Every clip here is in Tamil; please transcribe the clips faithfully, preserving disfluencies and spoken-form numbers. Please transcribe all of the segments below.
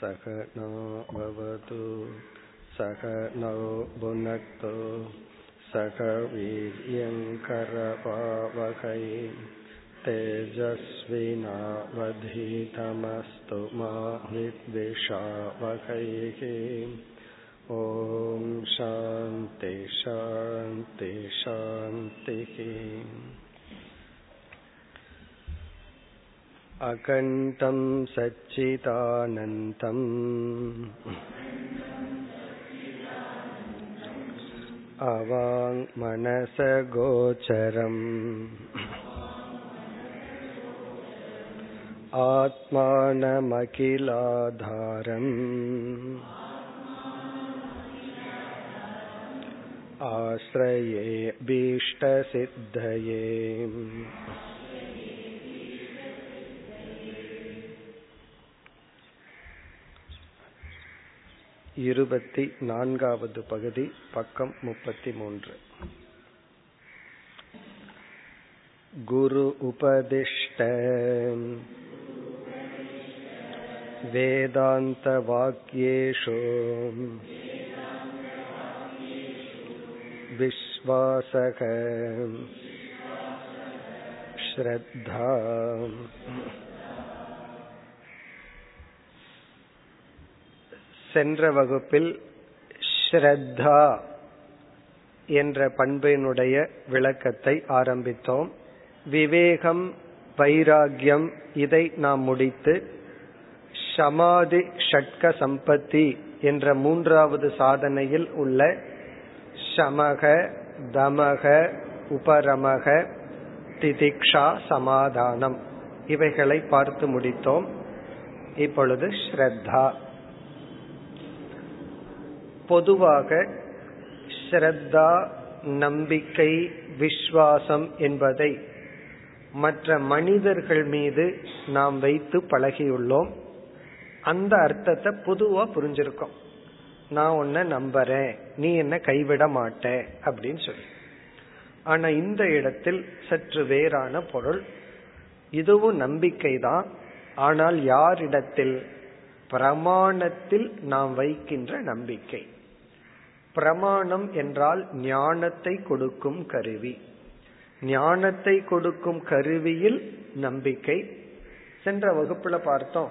சகநோ பவது சகநௌ புனக்து சகவீர்யங்கரபாவகை தேஜஸ்வினாவதீதமஸ்து மா வித்விஷாவகை. ஓம் சாந்தி சாந்தி சாந்தி. அகண்டம் சச்சிதானந்தம் அவாங்மனசகோசரம் ஆத்மானமகிலாதாரம் ஆஶ்ரயே பீஷ்டசித்தயே. இருபத்தி நான்காவது பகுதி, பக்கம் முப்பத்தி மூன்று. குரு உபதிஷ்ட வேதாந்த வாக்யேஷு விஸ்வாசக ஸ்ரத்தா. சென்ற வகுப்பில் ஸ்ரத்தா என்ற பண்பினுடைய விளக்கத்தை ஆரம்பித்தோம். விவேகம், வைராகியம் இதை நாம் முடித்து, சமாதி ஷட்க சம்பத்தி என்ற மூன்றாவது சாதனையில் உள்ள சமக, தமக, உபரமக, திதிக்ஷா, சமாதானம் இவைகளை பார்த்து முடித்தோம். இப்பொழுது ஸ்ரத்தா. பொதுவாக ஸ்ரத்தா, நம்பிக்கை, விஸ்வாசம் என்பதை மற்ற மனிதர்கள் மீது நாம் வைத்து பழகியுள்ளோம். அந்த அர்த்தத்தை பொதுவா புரிஞ்சிருக்கோம். நான் உன்னை நம்புறேன், நீ என்ன கைவிட மாட்டே அப்படின்னு சொல்லி. ஆனா இந்த இடத்தில் சற்று வேறான பொருள். இதுவும் நம்பிக்கைதான், ஆனால் யாரிடத்தில்? பிரமாணத்தில் நாம் வைக்கின்ற நம்பிக்கை. பிரமாணம் என்றால் ஞானத்தை கொடுக்கும் கருவி. ஞானத்தை கொடுக்கும் கருவியில் நம்பிக்கை. சென்ற வகுப்புல பார்த்தோம்,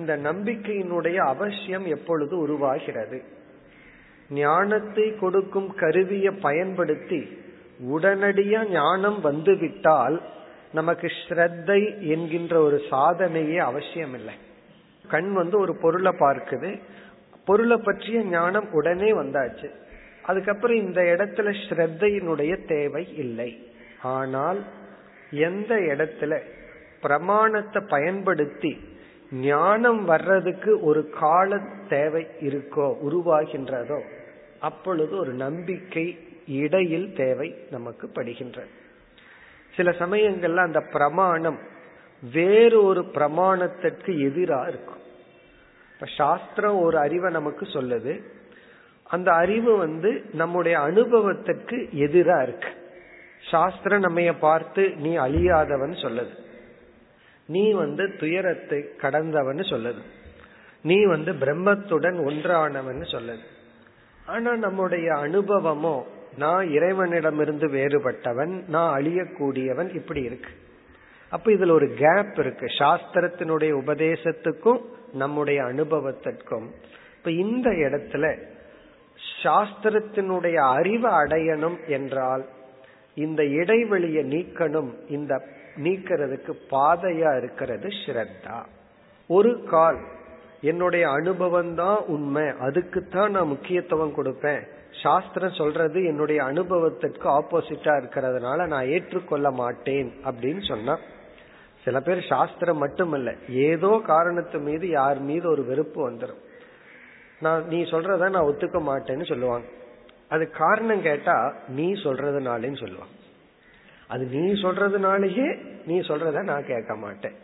இந்த நம்பிக்கையினுடைய அவசியம் எப்பொழுது உருவாகிறது? ஞானத்தை கொடுக்கும் கருவியை பயன்படுத்தி உடனடியா ஞானம் வந்துவிட்டால் நமக்கு ஸ்ரத்தை என்கின்ற ஒரு சாதனையே அவசியம் இல்லை. கண் வந்து ஒரு பொருளை பார்க்குது, பொருளை பற்றிய ஞானம் உடனே வந்தாச்சு. அதுக்கப்புறம் இந்த இடத்துல ஸ்ரத்தையினுடைய தேவை இல்லை. ஆனால் எந்த இடத்துல பிரமாணத்தை பயன்படுத்தி ஞானம் வர்றதுக்கு ஒரு கால தேவை இருக்கோ, உருவாகின்றதோ, அப்பொழுது ஒரு நம்பிக்கை இடையில் தேவை நமக்கு படுகின்றது. சில சமயங்கள்ல அந்த பிரமாணம் வேறு ஒரு பிரமாணத்திற்கு எதிராக இருக்கும். இப்ப சாஸ்திரம் ஒரு அறிவை நமக்கு சொல்லுது, அந்த அறிவு வந்து நம்முடைய அனுபவத்திற்கு எதிராக இருக்கு. சாஸ்திரம் நம்மைய பார்த்து நீ அழியாதவன் சொல்லுது, நீ வந்து துயரத்தை கடந்தவன் சொல்லுது, நீ வந்து பிரம்மத்துடன் ஒன்றானவன் சொல்லுது. ஆனா நம்முடைய அனுபவமோ நான் இறைவனிடமிருந்து வேறுபட்டவன், நான் அழியக்கூடியவன் இப்படி இருக்கு. அப்ப இதுல ஒரு கேப் இருக்கு, சாஸ்திரத்தினுடைய உபதேசத்துக்கும் நம்முடைய அனுபவத்திற்கும். இப்ப இந்த இடத்துல சாஸ்திரத்தினுடைய அறிவை அடையணும் என்றால் இந்த இடைவெளியை நீக்கணும். இந்த நீக்கிறதுக்கு பாதையா இருக்கிறது ஸ்ரத்தா. ஒரு கால் என்னுடைய அனுபவம்தான் உண்மை, அதுக்குத்தான் நான் முக்கியத்துவம் கொடுப்பேன். சாஸ்திரம் சொல்றது என்னுடைய அனுபவத்திற்கு ஆப்போசிட்டா இருக்கிறதுனால நான் ஏற்றுக்கொள்ள மாட்டேன் அப்படின்னு சொன்னா, சில பேர் சாஸ்திரம் மட்டுமல்ல ஏதோ காரணத்து மீது யார் மீது ஒரு வெறுப்பு வந்துடும். நான் நீ சொல்றத நான் ஒத்துக்க மாட்டேன்னு சொல்லுவாங்க. அது காரணம் கேட்டா நீ சொல்றதுனாலேன்னு சொல்லுவாங்க. அது நீ சொல்றதுனாலேயே நீ சொல்றத நான் கேட்க மாட்டேன்.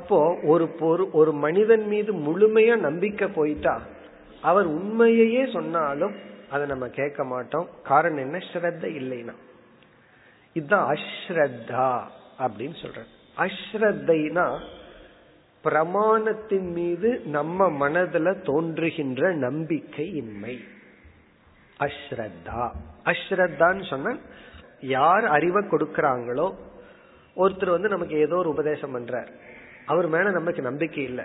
அப்போ ஒரு பொரு ஒரு மனிதன் மீது முழுமையா நம்பிக்கை போயிட்டா அவர் உண்மையே சொன்னாலும் அதை நம்ம கேட்க மாட்டோம். காரணம் என்ன? ஸ்ரத்த இல்லைன்னா. இதுதான் அஸ்ரத்தா அப்படின்னு சொல்ற. அஸ்ரத்தைனா பிரமாணத்தின் மீது நம்ம மனதுல தோன்றுகின்ற நம்பிக்கை இன்மை, அஸ்ரத்தா. அஸ்ரத்தான்னு சொன்ன யார் அறிவை கொடுக்கறாங்களோ, ஒருத்தர் வந்து நமக்கு ஏதோ ஒரு உபதேசம் பண்றார், அவர் மேல நமக்கு நம்பிக்கை இல்லை,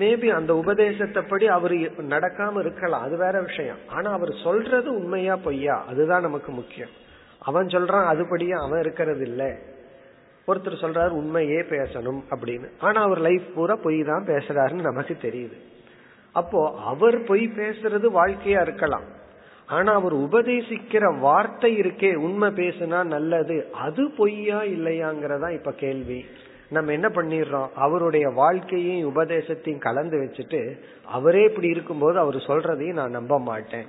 மேபி அந்த உபதேசத்தை படி அவரு நடக்காம இருக்கலாம், அது வேற விஷயம். ஆனா அவர் சொல்றது உண்மையா பொய்யா அதுதான் நமக்கு முக்கியம். அவன் சொல்றான் அதுபடியா அவன் இருக்கிறது இல்லை. ஒருத்தர் சொல்றாரு உண்மையே பேசணும் அப்படின்னு, ஆனா அவர் லைஃப் பூரா பொய் தான் பேசுறாருன்னு நமக்கு தெரியுது. அப்போ அவர் பொய் பேசுறது வாழ்க்கையா இருக்கலாம், ஆனா அவர் உபதேசிக்கிற வார்த்தை இருக்கே உண்மை பேசுனா நல்லது, அது பொய்யா இல்லையாங்கிறதா இப்ப கேள்வி. நம்ம என்ன பண்ணிடுறோம், அவருடைய வாழ்க்கையும் உபதேசத்தையும் கலந்து வச்சுட்டு அவரே இப்படி இருக்கும்போது அவர் சொல்றதையும் நான் நம்ப மாட்டேன்,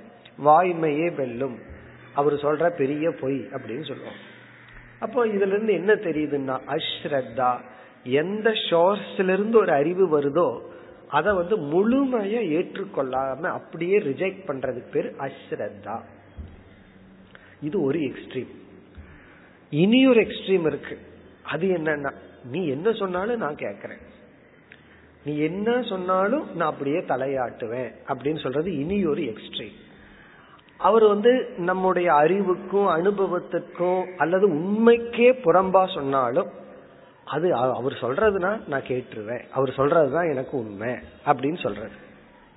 வாய்மையே வெல்லும், அவர் சொல்ற பெரிய பொய் அப்படின்னு சொல்லுவோம். அப்போ இதுல இருந்து என்ன தெரியுதுன்னா, அஸ்ரத்தா, எந்த சோர்ஸ்ல இருந்து ஒரு அறிவு வருதோ அதை வந்து முழுமையா ஏற்றுக்கொள்ளாம அப்படியே ரிஜெக்ட் பண்றதுக்கு பேர் அஸ்ரத்தா. இது ஒரு எக்ஸ்ட்ரீம். இனி ஒரு எக்ஸ்ட்ரீம் இருக்கு, அது என்னன்னா நீ என்ன சொன்னாலும் நான் கேட்கறேன், நீ என்ன சொன்னாலும் நான் அப்படியே தலையாட்டுவேன் அப்படின்னு சொல்றது இனி ஒரு எக்ஸ்ட்ரீம். அவர் வந்து நம்முடைய அறிவுக்கும் அனுபவத்துக்கும் அல்லது உண்மைக்கே புறம்பா சொன்னாலும் அது அவர் சொல்றதுனா நான் கேட்டுருவேன், அவர் சொல்றதுதான் எனக்கு உண்மை அப்படின்னு சொல்றது.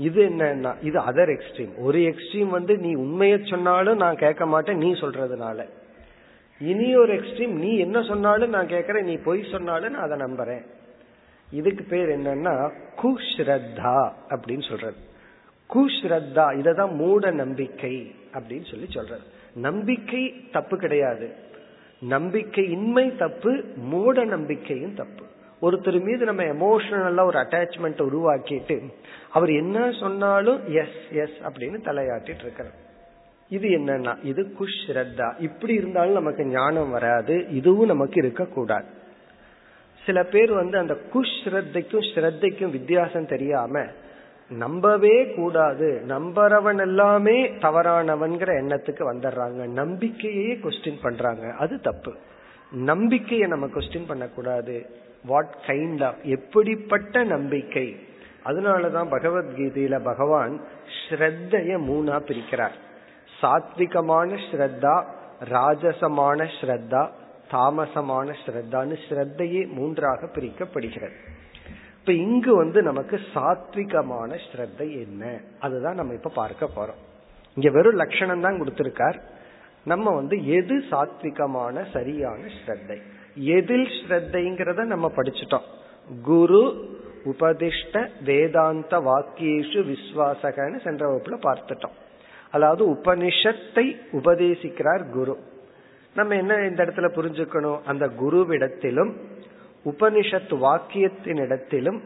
இது என்னன்னா இது அதர் எக்ஸ்ட்ரீம். ஒரு எக்ஸ்ட்ரீம் வந்து நீ உண்மையை சொன்னாலும் நான் கேட்க மாட்டேன் நீ சொல்றதுனால, இனி ஒரு எக்ஸ்ட்ரீம் நீ என்ன சொன்னாலும் நான் கேட்கறேன், நீ பொய் சொன்னாலும் நான் அதை நம்புறேன். இதுக்கு பேர் என்னன்னா குஷ்ரத்தா அப்படின்னு சொல்றது. குஷ்ரத்தா இததான் மூட நம்பிக்கை அப்படின்னு சொல்லி சொல்றது. நம்பிக்கை தப்பு கிடையாது, நம்பிக்கை இன்மை தப்பு, மூட நம்பிக்கையும் தப்பு. ஒருத்தர் மீது நம்ம எமோஷனலா ஒரு அட்டாச்மெண்ட் உருவாக்கிட்டு அவர் என்ன சொன்னாலும் எஸ் எஸ் அப்படின்னு தலையாட்டிட்டு இருக்கிறார். இது என்னன்னா இது குஷ்ரத்தா. இப்படி இருந்தாலும் நமக்கு ஞானம் வராது, இதுவும் நமக்கு இருக்க கூடாது. சில பேர் வந்து அந்த குஷ்ரத்தைக்கும் ஸ்ரத்தைக்கும் வித்தியாசம் தெரியாம நம்பவே கூடாது, நம்பறவன் எல்லாமே தவறானவன்கிற எண்ணத்துக்கு வந்துடுறாங்க, நம்பிக்கையே கொஸ்டின் பண்றாங்க. அது தப்பு. நம்பிக்கையை நம்ம கொஸ்டின் பண்ணக்கூடாது. வாட் கைண்ட் ஆஃப், எப்படிப்பட்ட நம்பிக்கை. அதனாலதான் பகவத்கீதையில பகவான் ஸ்ரத்தைய மூணா பிரிக்கிறார். சாத்விகமான ஸ்ரத்தா, ராஜசமான ஸ்ரத்தா, தாமசமான ஸ்ரத்தான்னு ஸ்ரத்தையே மூன்றாக பிரிக்கப்படுகிறது. இப்ப இங்கு வந்து நமக்கு சாத்விகமான ஸ்ரத்தை என்ன, அதுதான் நம்ம இப்ப பார்க்க போறோம். இங்க வெறும் லட்சணம் தான் கொடுத்திருக்கார். நம்ம வந்து எது சாத்விகமான சரியான ஸ்ரத்தை, எதில் ஸ்ரத்தைங்கிறத நம்ம படிச்சுட்டோம். குரு உபதிஷ்ட வேதாந்த வாக்கியேஷு விஸ்வாசகன்னு சென்ற வகுப்புல பார்த்துட்டோம். அதாவது உபனிஷத்தை உபதேசிக்கிறார் குரு. நம்ம என்ன இந்த இடத்துல புரிஞ்சுக்கணும், அந்த குருவிடத்திலும் உபனிஷத்து வாக்கியத்தினிடத்திலும்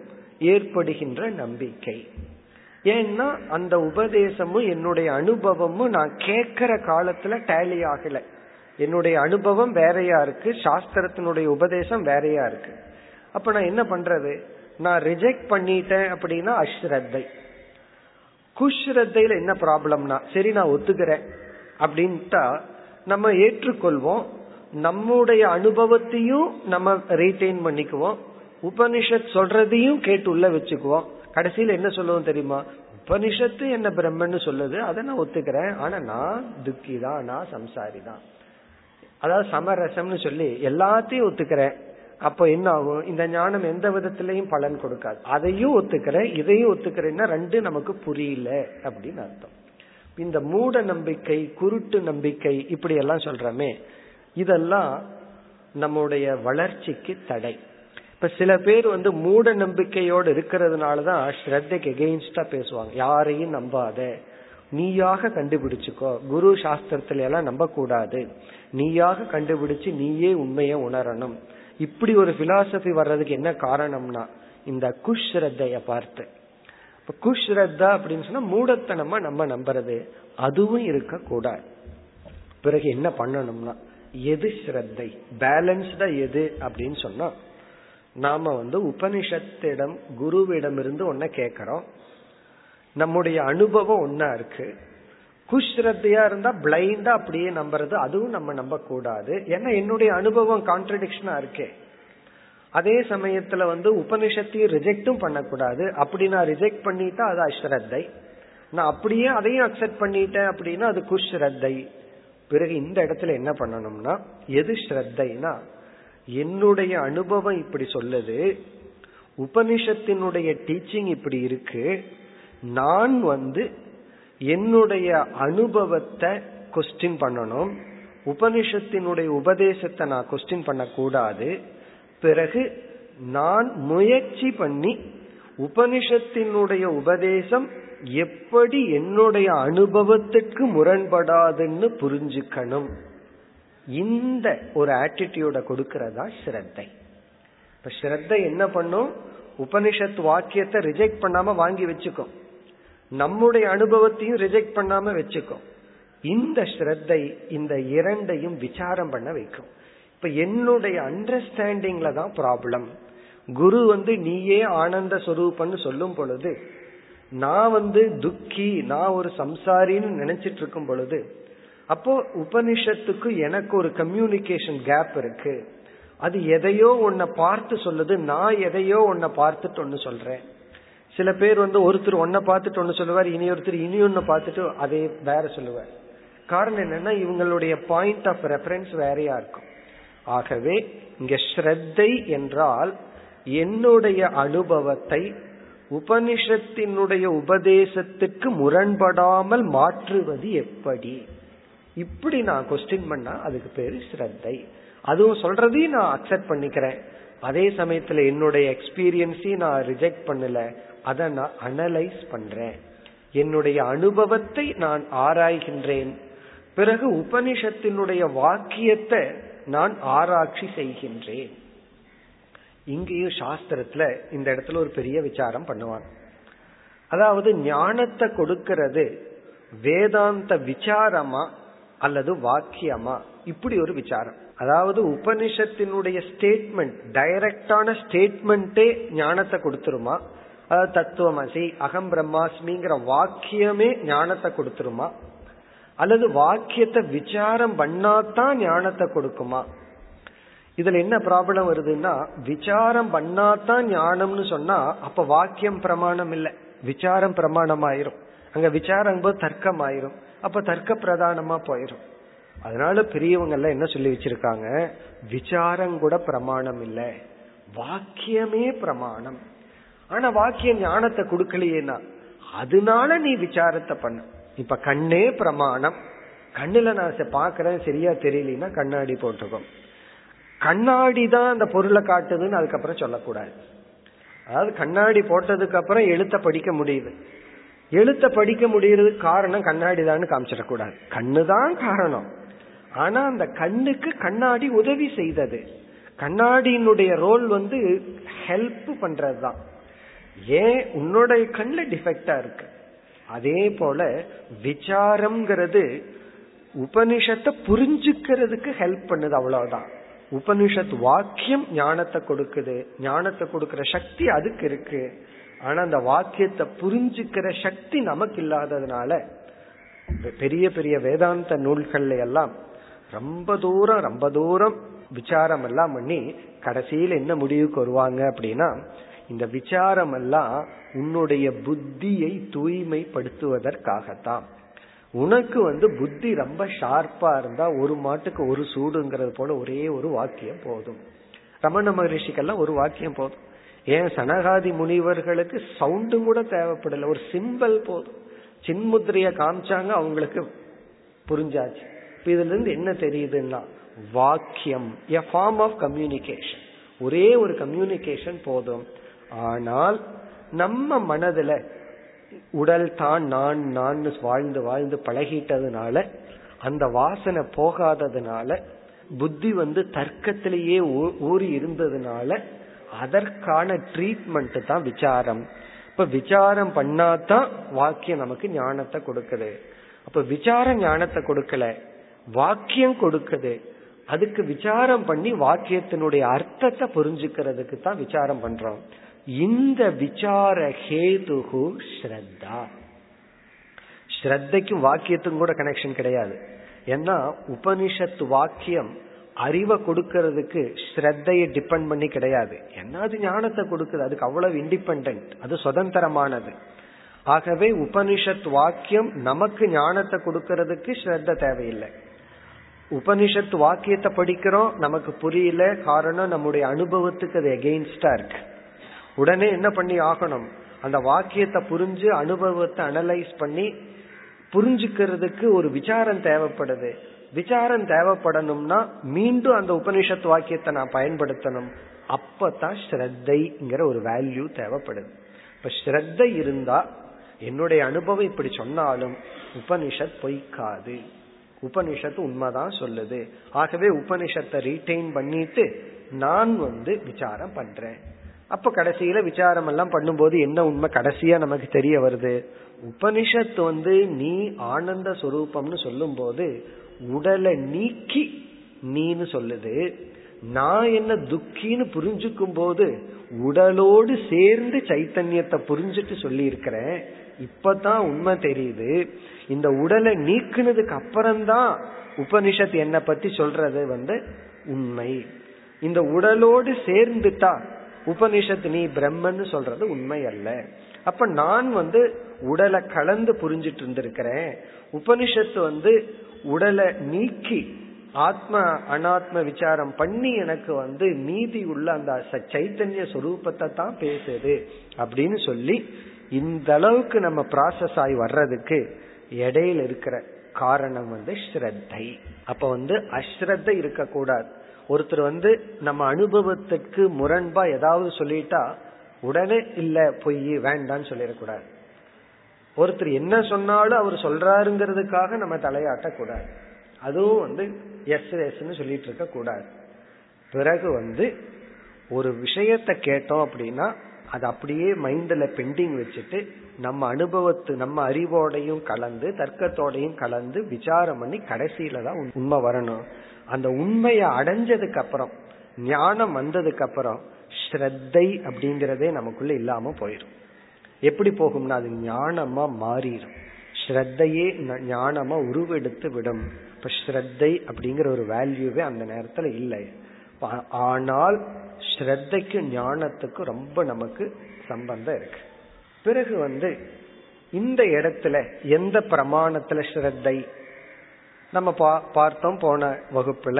ஏற்படுகின்ற நம்பிக்கை. ஏன்னா அந்த உபதேசமும் என்னுடைய அனுபவமும் நான் கேட்கிற காலத்துல டேலி ஆகல. என்னுடைய அனுபவம் வேறையா இருக்கு, சாஸ்திரத்தினுடைய உபதேசம் வேறையா இருக்கு. அப்ப நான் என்ன பண்றது, நான் ரிஜெக்ட் பண்ணிட்டேன் அப்படின்னா அஸ்ரத்தை. குஷ்ரத்தையில என்ன ப்ராப்ளம்னா, சரி நான் ஒத்துக்கிறேன் அப்படின்ட்டா நம்ம ஏற்றுக்கொள்வோம், நம்முடைய அனுபவத்தையும் நம்ம ரீட்டைன் பண்ணிக்குவோம், உபனிஷத் சொல்றதையும் கேட்டு உள்ள வச்சுக்குவோம். கடைசியில என்ன சொல்லுவோம் தெரியுமா, உபனிஷத்து என்ன பிரம்மன்னு சொல்லுது, அதை நான் ஒத்துக்கிறேன், ஆனா நான் துக்கி தான், நான் சம்சாரி தான். அதாவது சமரசம்னு சொல்லி எல்லாத்தையும் ஒத்துக்கிறேன். அப்போ என்ன ஆகும், இந்த ஞானம் எந்த விதத்திலையும் பலன் கொடுக்காது. அதையும் ஒத்துக்கிறேன் இதையும் ஒத்துக்கிறேன்னா ரெண்டு நமக்கு புரியல அப்படின்னு அர்த்தம். இந்த மூட நம்பிக்கை, குருட்டு நம்பிக்கை, இப்படி எல்லாம் சொல்றமே, இதெல்லாம் நம்முடைய வளர்ச்சிக்கு தடை. இப்ப சில பேர் வந்து மூட நம்பிக்கையோடு இருக்கிறதுனாலதான் ஸ்ரத்தைக்கு எகெயின்ஸ்டா பேசுவாங்க. யாரையும் நம்பாத, நீயாக கண்டுபிடிச்சுக்கோ, குரு சாஸ்திரத்துல எல்லாம் நம்ப கூடாது, நீயாக கண்டுபிடிச்சு நீயே உண்மையை உணரணும். இப்படி ஒரு பிலாசபி வர்றதுக்கு என்ன காரணம்னா இந்த குஷ்ரத்தைய பார்த்து. இப்ப குஷ்ரத்தா அப்படின்னு சொன்னா மூடத்தனமா நம்ம நம்புறது, அதுவும் இருக்க கூடாது. பிறகு என்ன பண்ணணும்னா எது ஸ்ரத்தை, பேலன்ஸ்டா எது அப்படின்னு சொன்னா, நாம வந்து உபனிஷத்திடம் குருவிடம் இருந்து ஒன்ன கேட்கிறோம், நம்முடைய அனுபவம் ஒன்னா இருக்கு. குஷ்ரத்தையா இருந்தா பிளைண்டா அப்படியே நம்புறது, அதுவும் நம்ம நம்ப கூடாது. ஏன்னா என்னுடைய அனுபவம் கான்ட்ரடிக்ஷனா இருக்கே. அதே சமயத்துல வந்து உபனிஷத்தையும் ரிஜெக்டும் பண்ணக்கூடாது. அப்படி நான் ரிஜெக்ட் பண்ணிட்டா அது அஸ்ரத்தை, நான் அப்படியே அதையும் அக்செப்ட் பண்ணிட்டேன் அப்படின்னா அது குஷ்ரத்தை. பிறகு இந்த இடத்துல என்ன பண்ணணும்னா, எது ஸ்ரத்தைனா என்னுடைய அனுபவம் இப்படி சொல்லுது, உபனிஷத்தினுடைய டீச்சிங் இப்படி இருக்கு, நான் வந்து என்னுடைய அனுபவத்தை கொஸ்டின் பண்ணணும், உபனிஷத்தினுடைய உபதேசத்தை நான் கொஸ்டின் பண்ணக்கூடாது. பிறகு நான் முயற்சி பண்ணி உபனிஷத்தினுடைய உபதேசம் எப்படி என்னுடைய அனுபவத்துக்கு முரண்படாதுன்னு புரிஞ்சுக்கணும். இந்த ஒரு ஆட்டிடியூட கொடுக்கிறதா ஸ்ரத்தை. இப்ப ஸ்ரத்தை என்ன பண்ணும், உபனிஷத் வாக்கியத்தை ரிஜெக்ட் பண்ணாம வாங்கி வச்சுக்கும், நம்முடைய அனுபவத்தையும் ரிஜெக்ட் பண்ணாம வச்சுக்கும். இந்த ஸ்ரத்தை இந்த இரண்டையும் விசாரம் பண்ண வைக்கும். இப்ப என்னுடைய அண்டர்ஸ்டாண்டிங்ல தான் ப்ராப்ளம். குரு வந்து நீயே ஆனந்த சொரூபன்னு சொல்லும் பொழுது, நான் வந்து துக்கி, நான் ஒரு சம்சாரின்னு நினைச்சிட்டு இருக்கும் பொழுது, அப்போ உபனிஷத்துக்கு எனக்கு ஒரு கம்யூனிகேஷன் கேப் இருக்கு. அது எதையோ ஒன்ன பார்த்து சொல்லுது, நான் எதையோ ஒன்ன பார்த்துட்டு ஒன்னு சொல்றேன். சில பேர் வந்து ஒருத்தர் ஒன்ன பார்த்துட்டு ஒன்னு சொல்லுவார், இனி ஒருத்தர் இனி ஒன்னு பார்த்துட்டு அதே வேற சொல்லுவார். காரணம் என்னன்னா, இவங்களுடைய பாயிண்ட் ஆஃப் ரெஃபரன்ஸ் வேறையா இருக்கும். ஆகவே இங்க ஸ்ரத்தை என்றால் என்னுடைய அனுபவத்தை உபனிஷத்தினுடைய உபதேசத்துக்கு முரண்படாமல் மாற்றுவது எப்படி, இப்படி நான் கொஸ்டின் பண்ணா அதுக்கு பேரு ஸ்ரத்தை. அதுவும் சொல்றதையும் நான் அக்செப்ட் பண்ணிக்கிறேன், அதே சமயத்துல என்னுடைய எக்ஸ்பீரியன்ஸையும் நான் ரிஜெக்ட் பண்ணல, அதை நான் அனலைஸ் பண்றேன், என்னுடைய அனுபவத்தை நான் ஆராய்கின்றேன். பிறகு உபனிஷத்தினுடைய வாக்கியத்தை நான் ஆராய்ச்சி செய்கின்றேன். இங்கேயும் சாஸ்திரத்துல இந்த இடத்துல ஒரு பெரிய விசாரம் பண்ணுவாங்க. அதாவது ஞானத்தை கொடுக்கிறது வேதாந்த விசாரமா அல்லது வாக்கியமா, இப்படி ஒரு விசாரம். அதாவது உபனிஷத்தினுடைய ஸ்டேட்மெண்ட், டைரக்டான ஸ்டேட்மெண்டே ஞானத்தை கொடுத்துருமா, அதாவது தத்துவமசி அகம் பிரம்மாஸ்மிங்கிற வாக்கியமே ஞானத்தை கொடுத்துருமா, அல்லது வாக்கியத்தை விசாரம் பண்ணாதான் ஞானத்தை கொடுக்குமா? இதுல என்ன ப்ராப்ளம் வருதுன்னா, விசாரம் பண்ணாதான் ஞானம்னு சொன்னா அப்ப வாக்கியம் பிரமாணம் இல்லை, விசாரம் பிரமாணம் ஆயிரும். அங்க விசாரம் போது தர்க்கம் ஆயிரும், அப்ப தர்க்க பிரதானமா போயிரும். அதனால பெரியவங்க எல்லாம் என்ன சொல்லி வச்சிருக்காங்க, விசாரம் கூட பிரமாணம் இல்லை, வாக்கியமே பிரமாணம். ஆனா வாக்கியம் ஞானத்தை கொடுக்கலையேனா, அதனால நீ விசாரத்தை பண்ண. இப்ப கண்ணே பிரமாணம், கண்ணுல நான் பாக்கிறேன் சரியா தெரியலன்னா கண்ணாடி போட்டிருக்கோம், கண்ணாடி தான் அந்த பொருளை காட்டுதுன்னு அதுக்கப்புறம் சொல்லக்கூடாது. அதாவது கண்ணாடி போட்டதுக்கு அப்புறம் எழுத்த படிக்க முடியுது, எழுத்த படிக்க முடியறதுக்கு காரணம் கண்ணாடி தான்னு காமிச்சிடக்கூடாது, கண்ணுதான் காரணம். ஆனா அந்த கண்ணுக்கு கண்ணாடி உதவி செய்தது, கண்ணாடியினுடைய ரோல் வந்து ஹெல்ப் பண்றது தான். ஏன் உன்னுடைய கண்ணு டிஃபெக்டா இருக்கு. அதே போல விசாரம்ங்கிறது உபனிஷத்தை புரிஞ்சுக்கிறதுக்கு ஹெல்ப் பண்ணுது, அவ்வளவுதான். உபனிஷத் வாக்கியம் ஞானத்தை கொடுக்குது, ஞானத்தை கொடுக்கிற சக்தி அதுக்கு இருக்கு. ஆனா அந்த வாக்கியத்தை புரிஞ்சுக்கிற சக்தி நமக்கு இல்லாததுனால பெரிய பெரிய வேதாந்த நூல்கள்ல எல்லாம் ரொம்ப தூரம் ரொம்ப தூரம் விசாரம் எல்லாம் பண்ணி கடைசியில் என்ன முடிவுக்கு வருவாங்க அப்படின்னா, இந்த விசாரம் எல்லாம் உன்னுடைய புத்தியை தூய்மைப்படுத்துவதற்காகத்தான். உனக்கு வந்து புத்தி ரொம்ப ஷார்ப்பா இருந்தா ஒரு மாட்டுக்கு ஒரு சூடுங்கிறது போல ஒரே ஒரு வாக்கியம் போதும். ரமண மகரிஷிக்கெல்லாம் ஒரு வாக்கியம் போதும், ஏன் சனகாதி முனிவர்களுக்கு சவுண்டும் கூட தேவைப்படல, ஒரு சிம்பிள் போதும். சின்முத்திரைய காமிச்சாங்க, அவங்களுக்கு புரிஞ்சாச்சு. இப்ப இதுல இருந்து என்ன தெரியுதுன்னா, வாக்கியம் a form of communication, ஒரே ஒரு கம்யூனிகேஷன் போதும். ஆனால் நம்ம மனதுல உடல் தான் நான் நான் வாழ்ந்து வாழ்ந்து பழகிட்டதுனால, அந்த வாசனை போகாததுனால, புத்தி வந்து தர்க்கத்திலேயே ஊறி இருந்ததுனால அதற்கான ட்ரீட்மெண்ட் தான் விசாரம். இப்ப விசாரம் பண்ணாதான் வாக்கியம் நமக்கு ஞானத்தை கொடுக்குது. அப்ப விசாரம் ஞானத்தை கொடுக்கல, வாக்கியம் கொடுக்குது. அதுக்கு விசாரம் பண்ணி வாக்கியத்தினுடைய அர்த்தத்தை புரிஞ்சுக்கிறதுக்கு தான் விசாரம் பண்றோம். இந்த விசார ஹேதுகு ஸ்ரத்தா. ஸ்ரத்தைக்கும் வாக்கியத்துக்கும் கூட கனெக்ஷன் கிடையாது. ஏன்னா உபனிஷத்து வாக்கியம் அறிவை கொடுக்கறதுக்கு ஸ்ரத்தையை டிபெண்ட் பண்ணி கிடையாது. என்ன அது ஞானத்தை கொடுக்குது, அதுக்கு அவ்வளவு இண்டிபெண்ட், அது சுதந்திரமானது. ஆகவே உபனிஷத் வாக்கியம் நமக்கு ஞானத்தை கொடுக்கறதுக்கு ஸ்ரத்த தேவையில்லை. உபனிஷத் வாக்கியத்தை படிக்கிறோம், நமக்கு புரியல, காரணம் நம்முடைய அனுபவத்துக்கு அது எகெயின்ஸ்டா இருக்கு. உடனே என்ன பண்ணி ஆகணும், அந்த வாக்கியத்தை புரிஞ்சு அனுபவத்தை அனலைஸ் பண்ணி புரிஞ்சுக்கிறதுக்கு ஒரு விசாரம் தேவைப்படுது. விசாரம் தேவைப்படணும்னா மீண்டும் அந்த உபனிஷத் வாக்கியத்தை நான் பயன்படுத்தணும். அப்பதான் ஸ்ரத்தைங்கிற ஒரு வேல்யூ தேவைப்படுது. இப்ப ஸ்ரத்தை இருந்தா என்னுடைய அனுபவம் இப்படி சொன்னாலும் உபனிஷத் பொய்க்காது, உபனிஷத்து உண்மைதான் சொல்லுது. ஆகவே உபனிஷத்தை ரீட்டைன் பண்ணிட்டு நான் வந்து விசாரம் பண்றேன். அப்ப கடைசியில விசாரம் எல்லாம் பண்ணும்போது என்ன உண்மை கடைசியா நமக்கு தெரிய வருது, உபனிஷத்து வந்து நீ ஆனந்த சொரூபம்னு சொல்லும் போது உடலை நீக்கி நீன்னு சொல்லுது. நான் என்ன துக்கின்னு புரிஞ்சுக்கும் போது உடலோடு சேர்ந்து சைத்தன்யத்தை புரிஞ்சுட்டு சொல்லி இருக்கிறேன். இப்பதான் உண்மை தெரியுது. இந்த உடலை நீக்குனதுக்கு அப்புறம்தான் உபனிஷத் என்னை பத்தி சொல்றது வந்து உண்மை. இந்த உடலோடு சேர்ந்துட்டா உபனிஷத்து நீ பிரம்மன்னு சொல்றது உண்மை அல்ல. அப்ப நான் வந்து உடலை கலந்து புரிஞ்சிட்டு இருந்திருக்கிறேன், உபனிஷத்து வந்து உடலை நீக்கி ஆத்ம அனாத்ம விசாரம் பண்ணி எனக்கு வந்து மீதி உள்ள அந்த சைத்தன்ய சொரூபத்தை தான் பேசுது அப்படின்னு சொல்லி இந்த அளவுக்கு நம்ம ப்ராசஸ் ஆகி வர்றதுக்கு இடையில இருக்கிற காரணம் வந்து ஸ்ரத்தை. அப்ப வந்து அஸ்ரத்தை இருக்கக்கூடாது. ஒருத்தர் வந்து நம்ம அனுபவத்துக்கு முரண்பா ஏதாவது சொல்லிட்டா உடனே இல்ல பொய் வேண்டான்னு சொல்லிடக்கூடாது. ஒருத்தர் என்ன சொன்னாலும் அவர் சொல்றாருங்கிறதுக்காக நம்ம தலையாட்டக்கூடாது. அதுவும் வந்து எஸ் எஸ்ன்னு சொல்லிட்டு இருக்க கூடாது. பிறகு வந்து ஒரு விஷயத்த கேட்டோம் அப்படின்னா அது அப்படியே மைண்ட்ல பெண்டிங் வச்சுட்டு நம்ம அனுபவத்து நம்ம அறிவோடையும் கலந்து தர்க்கத்தோடையும் கலந்து விசாரம் பண்ணி கடைசியில தான் உண்மை வரணும். அந்த உண்மையை அடைஞ்சதுக்கு அப்புறம் ஞானம் வந்ததுக்கு அப்புறம் ஸ்ரத்தை அப்படிங்கிறதே நமக்குள்ள இல்லாம போயிடும். எப்படி போகும்னா அது ஞானமா மாறிடும். ஸ்ரத்தையே ஞானமா உருவெடுத்து விடும். இப்ப ஸ்ரத்தை அப்படிங்கிற ஒரு வேல்யூவே அந்த நேரத்துல இல்லை. ஆனால் ஸ்ரத்தைக்கு ஞானத்துக்கு ரொம்ப நமக்கு சம்பந்தம் இருக்கு. பிறகு வந்து இந்த இடத்துல எந்த பிரமாணத்துல ஸ்ரத்தை நம்ம பா பார்த்தோம் போன வகுப்புல.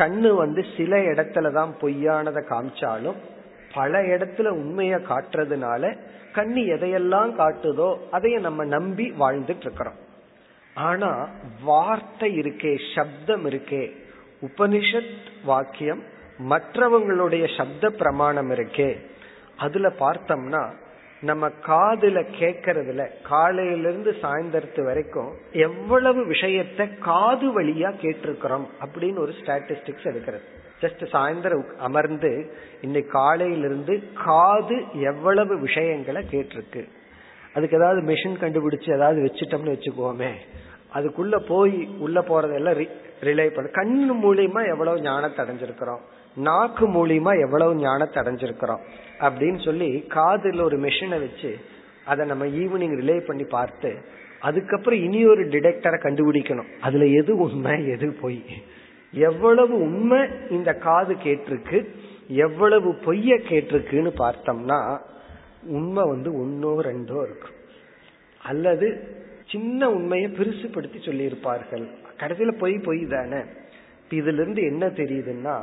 கண்ணு வந்து சில இடத்துலதான் பொய்யானதை காமிச்சாலும் பல இடத்துல உண்மைய காட்டுறதுனால கண்ணு எதையெல்லாம் காட்டுதோ அதைய நம்ம நம்பி வாழ்ந்துட்டு இருக்கிறோம். ஆனா வார்த்தை இருக்கே, சப்தம் இருக்கே, உபனிஷத் வாக்கியம் மற்றவங்களுடைய சப்த பிரமாணம் இருக்கே, அதுல பார்த்தோம்னா நம்ம காதுல கேக்கிறதுல காலையிலிருந்து சாயந்தரத்து வரைக்கும் எவ்வளவு விஷயத்த காது வழியா கேட்டிருக்கிறோம் அப்படின்னு ஒரு ஸ்டாட்டிஸ்டிக்ஸ் எடுக்கிறது. ஜஸ்ட் சாயந்தரம் அமர்ந்து இன்னைக்கு காலையிலிருந்து காது எவ்வளவு விஷயங்களை கேட்டிருக்கு, அதுக்கு ஏதாவது மிஷின் கண்டுபிடிச்சு ஏதாவது வச்சுட்டோம்னு வச்சுக்கோமே, அதுக்குள்ள போய் உள்ள போறதெல்லாம் ரிலே பண்ண கண்ணு மூலியமா எவ்வளவு ஞானத்தை அடைஞ்சிருக்கிறோம், நாக்கு மூலியமா எவ்வளவு ஞானத்தை அடைஞ்சிருக்கிறோம் அப்படின்னு சொல்லி காதுல ஒரு மிஷினை வச்சு அதை நம்ம ஈவினிங் ரிலே பண்ணி பார்த்து அதுக்கப்புறம் இனி ஒரு டிடெக்டரை கண்டுபிடிக்கணும் அதுல எது உண்மை எது பொய், எவ்வளவு உண்மை இந்த காது கேட்டிருக்கு எவ்வளவு பொய்ய கேட்டிருக்குன்னு பார்த்தோம்னா உண்மை வந்து ஒன்னோ ரெண்டோ இருக்கும். அல்லது சின்ன உண்மையை பெருசுபடுத்தி சொல்லி இருப்பார்கள், கடைசியில பொய் பொய் தானே. இதுல இருந்து என்ன தெரியுதுன்னா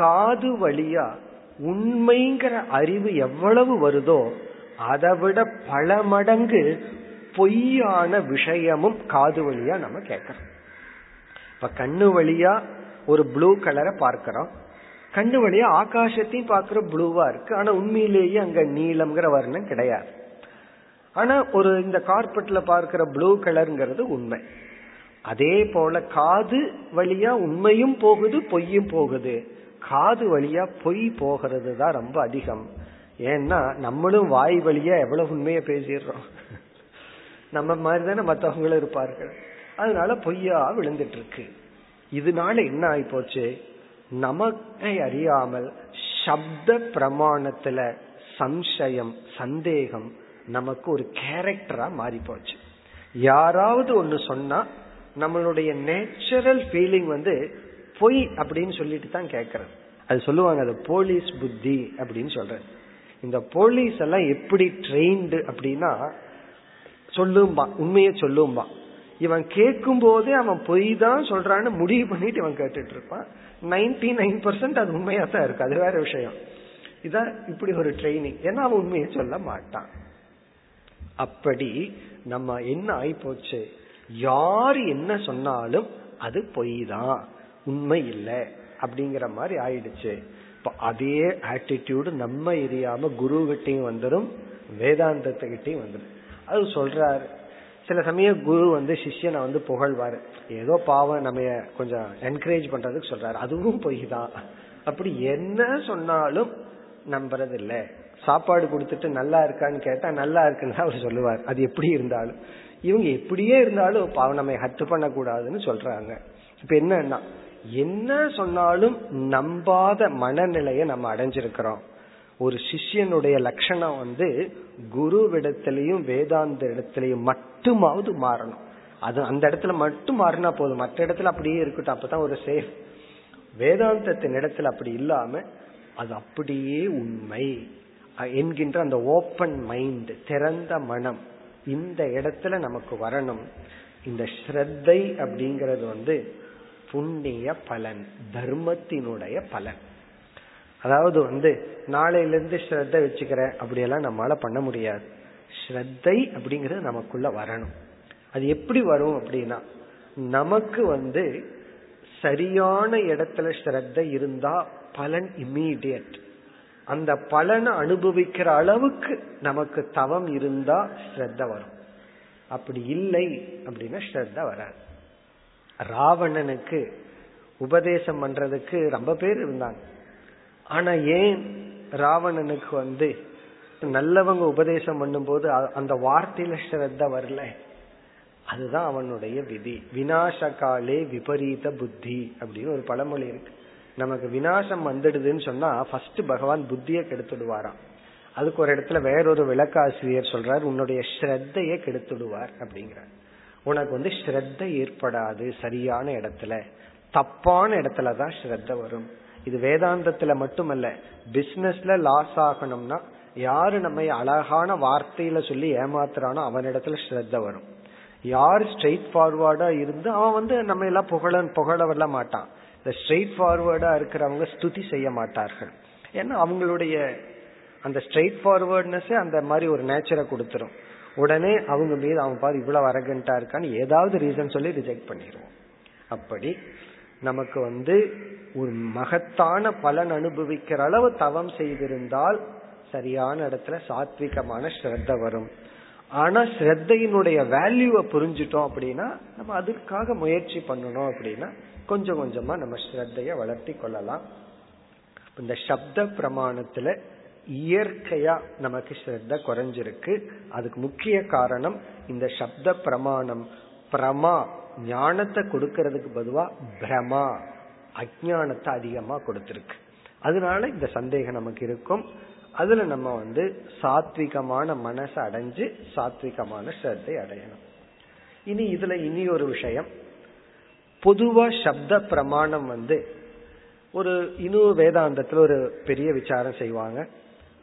காது வழியா உண்மைங்கிற அறிவு எவ்வளவு வருதோ அதை விட பல மடங்கு பொய்யான விஷயமும் காது வழியா நம்ம கேட்கறோம். இப்ப கண்ணு வழியா ஒரு ப்ளூ கலரை பார்க்கிறோம், கண்ணு வழியா ஆகாசத்தையும் பார்க்கிற ப்ளூவா இருக்கு, ஆனா உண்மையிலேயே அங்க நீலம்ங்கிற வர்ணம் கிடையாது. ஆனா ஒரு இந்த கார்பெட்ல பார்க்கிற ப்ளூ கலருங்கிறது உண்மை. அதே போல காது வழியா உண்மையும் போகுது பொய்யும் போகுது. காது வழியா பொய் போகிறது தான் ரொம்ப அதிகம். ஏன்னா நம்மளும் வாய் வழியா எவ்வளவு உண்மையை பேசிடுறோம், நம்ம மாதிரி தானே மற்றவங்களும் இருப்பார்கள், அதனால பொய்யா விழுந்துட்டு இருக்கு. இதனால என்ன ஆகி போச்சு, நமக்கை அறியாமல் சப்த பிரமாணத்துல சம்சயம் சந்தேகம் நமக்கு ஒரு கேரக்டரா மாறி போச்சு. யாராவது ஒன்னு சொன்னா நம்மளுடைய நேச்சுரல் ஃபீலிங் வந்து பொய் அப்படின்னு சொல்லிட்டு தான் கேட்கறது. அது சொல்லுவாங்க அது போலீஸ் புத்தி அப்படின்னு சொல்றது. இந்த போலீஸ் எல்லாம் எப்படி ட்ரெயின்டு அப்படின்னா, சொல்லும்பா உண்மையை சொல்லும்பா, இவன் கேட்கும் போதே அவன் பொய் தான் சொல்றான்னு முடிவு பண்ணிட்டு இவன் கேட்டுட்டு இருப்பான். நைன்டி நைன் பர்சன்ட் அது உண்மையா தான் இருக்கு, அது வேற விஷயம். இதான் இப்படி ஒரு ட்ரைனிங், ஏன்னா அவன் உண்மையை சொல்ல மாட்டான். அப்படி நம்ம என்ன ஆகி போச்சு, யாரு என்ன சொன்னாலும் அது பொய் தான் உண்மை இல்லை அப்படிங்கிற மாதிரி ஆயிடுச்சு. இப்போ அதே ஆட்டிடியூடு நம்ம எரியாம குரு கிட்டையும் வந்துடும், வேதாந்தத்துக்கிட்டையும் வந்துடும். அது சொல்றாரு, சில சமயம் குரு வந்து சிஷ்யனை வந்து புகழ்வாரு, ஏதோ பாவம் நம்ம கொஞ்சம் என்கரேஜ் பண்றதுக்கு சொல்றாரு, அதுவும் பொய் தான். அப்படி என்ன சொன்னாலும் நம்புறது இல்லை. சாப்பாடு கொடுத்துட்டு நல்லா இருக்கான்னு கேட்டா நல்லா இருக்குன்னு அவர் சொல்லுவார், அது எப்படி இருந்தாலும். இவங்க எப்படியே இருந்தாலும் பாவம் நம்ம ஹத்து பண்ண கூடாதுன்னு சொல்றாங்க. இப்ப என்னன்னா, என்ன சொன்னாலும் நம்பாத மனநிலையை நம்ம அடைஞ்சிருக்கிறோம். ஒரு சிஷ்யனுடைய லட்சணம் வந்து குருவிடத்திலையும் வேதாந்த இடத்திலையும் மட்டுமாவது மாறணும். அது அந்த இடத்துல மட்டும் மாறினா போதும், மற்ற இடத்துல அப்படியே இருக்கட்டும், அப்பதான் ஒரு சேஃப். வேதாந்தத்தின் இடத்துல அப்படி இல்லாம அது அப்படியே உண்மை என்கின்ற அந்த ஓப்பன் மைண்ட், திறந்த மனம் இந்த இடத்துல நமக்கு வரணும். இந்த ஸ்ரத்தை அப்படிங்கிறது வந்து புண்ணிய பலன், தர்மத்தினுடைய பலன். அதாவது வந்து நாளையிலிருந்து ஸ்ரத்தை வச்சுக்கிறேன் அப்படியெல்லாம் நம்மளால பண்ண முடியாது. ஸ்ரத்தை அப்படிங்கிறது நமக்குள்ள வரணும். அது எப்படி வரும் அப்படின்னா, நமக்கு வந்து சரியான இடத்துல ஸ்ரத்தை இருந்தா பலன் இம்மீடியட். அந்த பலனை அனுபவிக்கிற அளவுக்கு நமக்கு தவம் இருந்தா ஸ்ரத்த வரும். அப்படி இல்லை அப்படின்னா ஸ்ரத்த வராது. ராவணனுக்கு உபதேசம் பண்றதுக்கு ரொம்ப பேர் இருந்தாங்க. ஆனா ஏன் ராவணனுக்கு வந்து நல்லவங்க உபதேசம் பண்ணும் போது அந்த வார்த்தையில ஸ்ரத்த வரல? அதுதான் அவனுடைய விதி. விநாசகாலே விபரீத புத்தி அப்படின்னு ஒரு பழமொழி இருக்கு. நமக்கு விநாசம் வந்துடுதுன்னு சொன்னா ஃபர்ஸ்ட் பகவான் புத்தியை கெடுத்துடுவாராம். அதுக்கு ஒரு இடத்துல வேறொரு விளக்காசிரியர் சொல்றாரு, உன்னுடைய ஸ்ரத்தையை கெடுத்துடுவார் அப்படிங்கிறார். உனக்கு வந்து ஸ்ரத்த ஏற்படாது, சரியான இடத்துல தப்பான இடத்துலதான் ஸ்ரத்த வரும். இது வேதாந்தத்துல மட்டுமல்ல, பிசினஸ்ல லாஸ் ஆகணும்னா யாரு நம்ம அழகான வார்த்தையில சொல்லி ஏமாத்துறானோ அவனிடத்துல ஸ்ரத்த வரும். யார் ஸ்ட்ரெயிட் ஃபார்வர்டா இருந்து அவன் வந்து நம்ம எல்லாம் புகழ புகழ வரல மாட்டான். இந்த ஸ்ட்ரெயிட் ஃபார்வர்டா இருக்கிறவங்க ஸ்துதி செய்ய மாட்டார்கள். ஏன்னா அவங்களுடைய அந்த ஸ்ட்ரெயிட் ஃபார்வர்ட்னஸே அந்த மாதிரி ஒரு நேச்சரை கொடுத்துரும். உடனே அவங்க மீது அவன் பாரு இவ்வளவு அரகண்டா இருக்கான்னு ஏதாவது ரீசன் சொல்லி ரிஜெக்ட் பண்ணிடுவோம். அப்படி நமக்கு வந்து ஒரு மகத்தான பலன் அனுபவிக்கிற அளவு தவம் செய்திருந்தால் சரியான இடத்துல சாத்விகமான ஸ்ரத்த வரும். ஆனா ஸ்ரத்தையினுடைய வேல்யூவை புரிஞ்சுட்டோம் அப்படின்னா நம்ம அதுக்காக முயற்சி பண்ணணும். அப்படின்னா கொஞ்சம் கொஞ்சமா நம்ம ஸ்ரத்தைய வளர்த்தி கொள்ளலாம். இந்த சப்த பிரமாணத்துல இயற்கையா நமக்கு ஸ்ரத்த குறைஞ்சிருக்கு. அதுக்கு முக்கிய காரணம் இந்த சப்த பிரமாணம் பிரமா ஞானத்தை கொடுக்கறதுக்கு பதுவா பிரமா அஜானத்தை அதிகமா கொடுத்திருக்கு. அதனால இந்த சந்தேகம் நமக்கு இருக்கும். அதுல நம்ம வந்து சாத்விகமான மனசை அடைஞ்சு சாத்விகமான ஸ்ரத்தை அடையணும். இனி இதுல இனி ஒரு விஷயம், பொதுவா சப்த பிரமாணம் வந்து ஒரு இன்னும் வேதாந்தத்துல ஒரு பெரிய விசாரம் செய்வாங்க.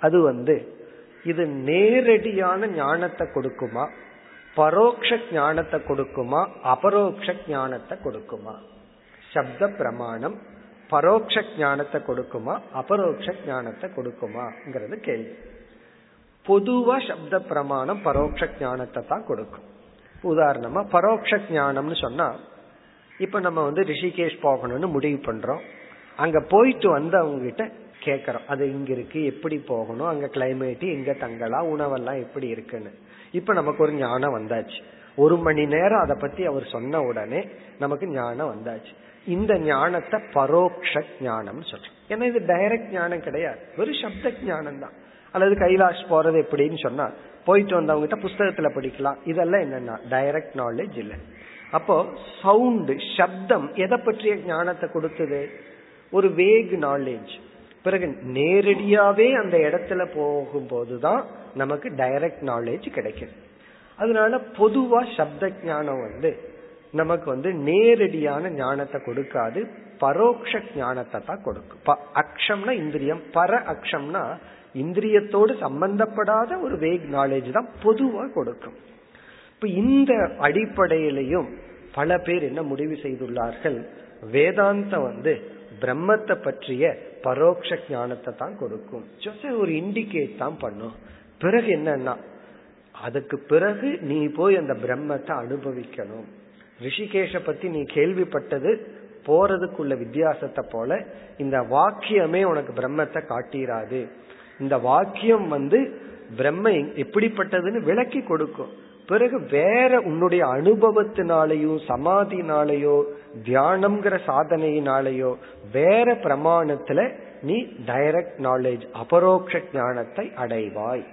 அது வந்து இது நேரடியான ஞானத்தை கொடுக்குமா, பரோட்ச ஞானத்தை கொடுக்குமா, அபரோக்ஷ ஞானத்தை கொடுக்குமா? சப்த பிரமாணம் பரோட்ச ஞானத்தை கொடுக்குமா, அபரோக்ஷ ஞானத்தை கொடுக்குமாங்கிறது கேள்வி. பொதுவா சப்த பிரமாணம் பரோட்ச ஞானத்தை தான் கொடுக்கும். உதாரணமா பரோட்ச ஞானம்னு சொன்னா, இப்ப நம்ம வந்து ரிஷிகேஷ் போகணும்னு முடிவு பண்றோம். அங்க போயிட்டு வந்து அவங்க கிட்ட கேக்குறோம், அது இங்க இருக்கு, எப்படி போகணும், அங்க கிளைமேட், எங்க தங்கலாம், உணவெல்லாம் எப்படி இருக்குன்னு. இப்ப நமக்கு ஒரு ஞானம் வந்தாச்சு. ஒரு மணி நேரம் அதை பத்தி அவர் சொன்ன உடனே நமக்கு ஞானம் வந்தாச்சு. இந்த ஞானத்தை பரோட்ச ஞானம் சொல்றோம். ஏன்னா இது டைரக்ட் ஞானம் கிடையாது, ஒரு சப்த ஞானம் தான். அல்லது கைலாஷ் போறது எப்படின்னு சொன்னா, போயிட்டு வந்தவங்க கிட்ட புஸ்தகத்துல படிக்கலாம், இதெல்லாம் என்னன்னா டைரக்ட் நாலேஜ் இல்லை. அப்போ சவுண்டு சப்தம் எதை பற்றிய ஞானத்தை கொடுத்தது? ஒரு வேக் நாலேஜ். பிறகு நேரடியாவே அந்த இடத்துல போகும்போதுதான் நமக்கு டைரக்ட் நாலேஜ் கிடைக்குது. அதனால பொதுவா சப்த ஞானம் வந்து நமக்கு வந்து நேரடியான ஞானத்தை கொடுக்காது, பரோட்ச ஞானத்தை தான் கொடுக்கும். அக்ஷம்னா இந்திரியம், பர அக்ஷம்னா இந்திரியத்தோடு சம்பந்தப்படாத ஒரு வேக் நாலேஜ் தான் பொதுவா கொடுக்கும். இப்ப இந்த அடிப்படையிலையும் பல பேர் என்ன முடிவு செய்துள்ளார்கள், வேதாந்தம் வந்து பிரம்மத்தை பற்றிய பரோட்ச ஞானத்தை தான் கொடுக்கும், ஒரு இண்டிகேட் தான் பண்ணும். பிறகு என்னன்னா அதுக்கு பிறகு நீ போய் அந்த பிரம்மத்தை அனுபவிக்கணும். ரிஷிகேஷ பத்தி நீ கேள்விப்பட்டது போறதுக்குள்ள வித்தியாசத்தை போல இந்த வாக்கியமே உனக்கு பிரம்மத்தை காட்டிராது. இந்த வாக்கியம் வந்து பிரம்ம எப்படிப்பட்டதுன்னு விளக்கி கொடுக்கும். பிறகு வேற உன்னுடைய அனுபவத்தினாலேயோ சமாதினாலேயோ தியானம்ங்கிற சாதனையினாலேயோ வேற பிரமாணத்துல நீ டைரக்ட் நாலேஜ் அபரோக்ஷ ஞானத்தை அடைவாய்.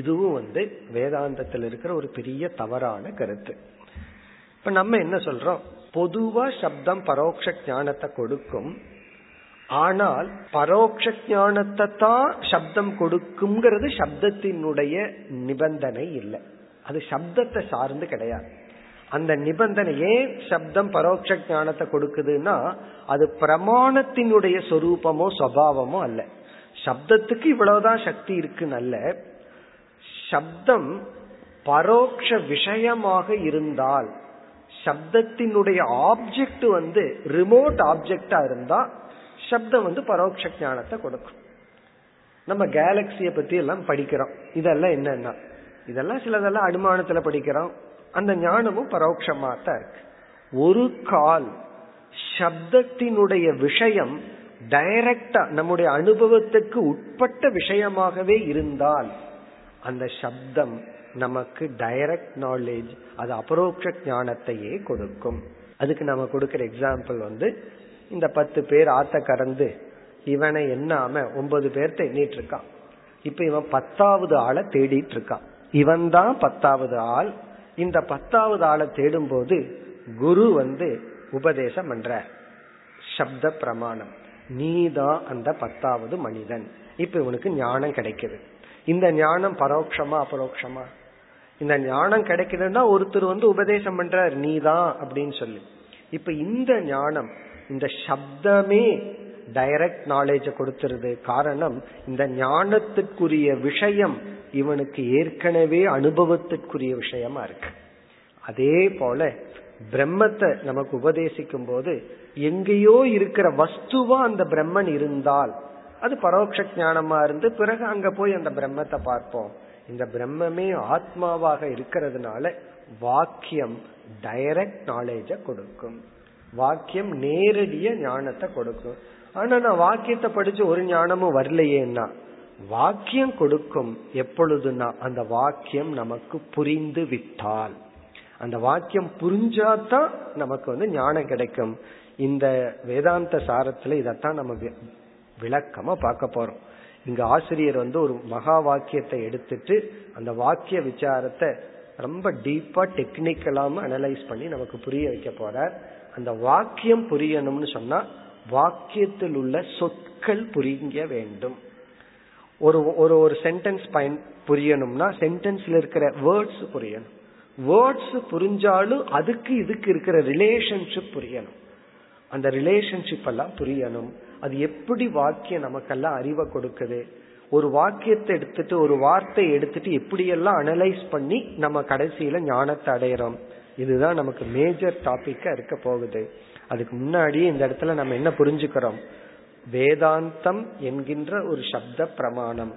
இதுவும் வந்து வேதாந்தத்தில் இருக்கிற ஒரு பெரிய தவறான கருத்து. இப்ப நம்ம என்ன சொல்றோம், பொதுவா சப்தம் பரோட்ச ஞானத்தை கொடுக்கும், ஆனால் பரோட்ச ஞானத்தை தான் சப்தம் கொடுக்கும்ங்கிறது சப்தத்தினுடைய நிபந்தனை இல்லை, அது சப்தத்தை சார்ந்து கிடையாது. அந்த நிபந்தனை ஏன் சப்தம் பரோட்ச ஞானத்தை கொடுக்குதுன்னா அது பிரமாணத்தினுடைய சொரூபமோ சுபாவமோ அல்ல. சப்தத்துக்கு இவ்வளவுதான் சக்தி இருக்குன்னு அல்ல, சப்தம் பரோட்ச விஷயமாக இருந்தால், சப்தத்தினுடைய ஆப்ஜெக்ட் வந்து ரிமோட் ஆப்ஜெக்டா இருந்தா சப்தம் வந்து பரோட்ச ஞானத்தை கொடுக்கும். நம்ம கேலக்சியை பத்தி எல்லாம் படிக்கிறோம், இதெல்லாம் என்னன்னா இதெல்லாம் சிலதெல்லாம் அனுமானத்துல படிக்கிறோம், அந்த ஞானமும் பரோட்சமா தான் இருக்கு. ஒரு கால் சப்தத்தினுடைய விஷயம் டைரக்டா நம்முடைய அனுபவத்துக்கு உட்பட்ட விஷயமாகவே இருந்தால் அந்த சப்தம் நமக்கு டைரக்ட் நாலேஜ், அது அபரோக்ஷ ஞானத்தையே கொடுக்கும். அதுக்கு நம்ம கொடுக்கிற எக்ஸாம்பிள் வந்து இந்த பத்து பேர் ஆத்த கறந்து இவனை என்னாம ஒன்பது பேர்த்த எண்ணிட்டு இருக்கான். இப்ப இவன் பத்தாவது ஆளை தேடிட்டு இருக்கான், இவன் தான் பத்தாவது ஆள். இந்த பத்தாவது ஆளை தேடும் போது குரு வந்து உபதேசம் பண்ற சப்த பிரமாணம், நீ தான் அந்த பத்தாவது மனிதன். இப்ப இவனுக்கு ஞானம் கிடைக்குது. இந்த ஞானம் பரோட்சமா அபரோக்ஷமா? இந்த ஞானம் கிடைக்குதுன்னா ஒருத்தர் வந்து உபதேசம் பண்றார் நீ தான் அப்படின்னு சொல்லி. இப்ப இந்த ஞானம் இந்த சப்தமே டைரக்ட் நாலேஜ கொடுத்துருது. காரணம், இந்த ஞானத்துக்குரிய விஷயம் இவனுக்கு ஏற்கனவே அனுபவத்திற்குரிய விஷயமா இருக்கு. அதே போல பிரம்மத்தை நமக்கு உபதேசிக்கும் போது எங்கேயோ இருக்கிற வஸ்துவா அந்த பிரம்மன் இருந்தால் அது பரோட்ச ஞானமா இருந்து பிறகு அங்க போய் அந்த பிரம்மத்தை பார்ப்போம். இந்த பிரம்மே ஆத்மாவாக இருக்கிறதுனால வாக்கியம் டைரக்ட் நாலேஜ கொடுக்கும், வாக்கியம் நேரடிய ஞானத்தை கொடுக்கும். ஆனா நான் வாக்கியத்தை படிச்சு ஒரு ஞானமும் வரலையேன்னா வாக்கியம் கொடுக்கும். எப்பொழுதுனா அந்த வாக்கியம் நமக்கு புரிந்து விட்டால், அந்த வாக்கியம் புரிஞ்சாதான் நமக்கு வந்து ஞானம் கிடைக்கும். இந்த வேதாந்த சாரத்துல இதத்தான் நம்ம விளக்கமா பார்க்க போறோம். இங்க ஆசிரியர் வந்து ஒரு மகா வாக்கியத்தை எடுத்துட்டு அந்த வாக்கிய விசாரத்தை ரொம்ப டீப்பா டெக்னிக்கலாம அனலைஸ் பண்ணி நமக்கு புரிய வைக்க போறார். அந்த வாக்கியம் புரியணும்னு சொன்னா வாக்கியத்தில் உள்ள சொற்கள் புரிய வேண்டும். ஒரு ஒரு ஒரு சென்டென்ஸ் பயன் புரியணும்னா சென்டென்ஸ்ல இருக்கிற வேர்ட்ஸ் புரியணும். வேர்ட்ஸ் புரிஞ்சாலும் அதுக்கு இதுக்கு இருக்கிற ரிலேஷன்ஷிப் புரியணும். அந்த ரிலேஷன்ஷிப் எல்லாம் புரியணும். அது எப்படி வாக்கியம் நமக்கெல்லாம் அறிவை கொடுக்குது, ஒரு வாக்கியத்தை எடுத்துட்டு ஒரு வார்த்தை எடுத்துட்டு எப்படியெல்லாம் அனலைஸ் பண்ணி நம்ம கடைசியில ஞானத்தை அடையிறோம், இதுதான் நமக்கு மேஜர் டாபிக்கா இருக்க போகுது. அதுக்கு முன்னாடியே இந்த இடத்துல நம்ம என்ன புரிஞ்சுக்கிறோம், வேதாந்தம் என்கின்ற ஒரு சப்த பிரமாணம்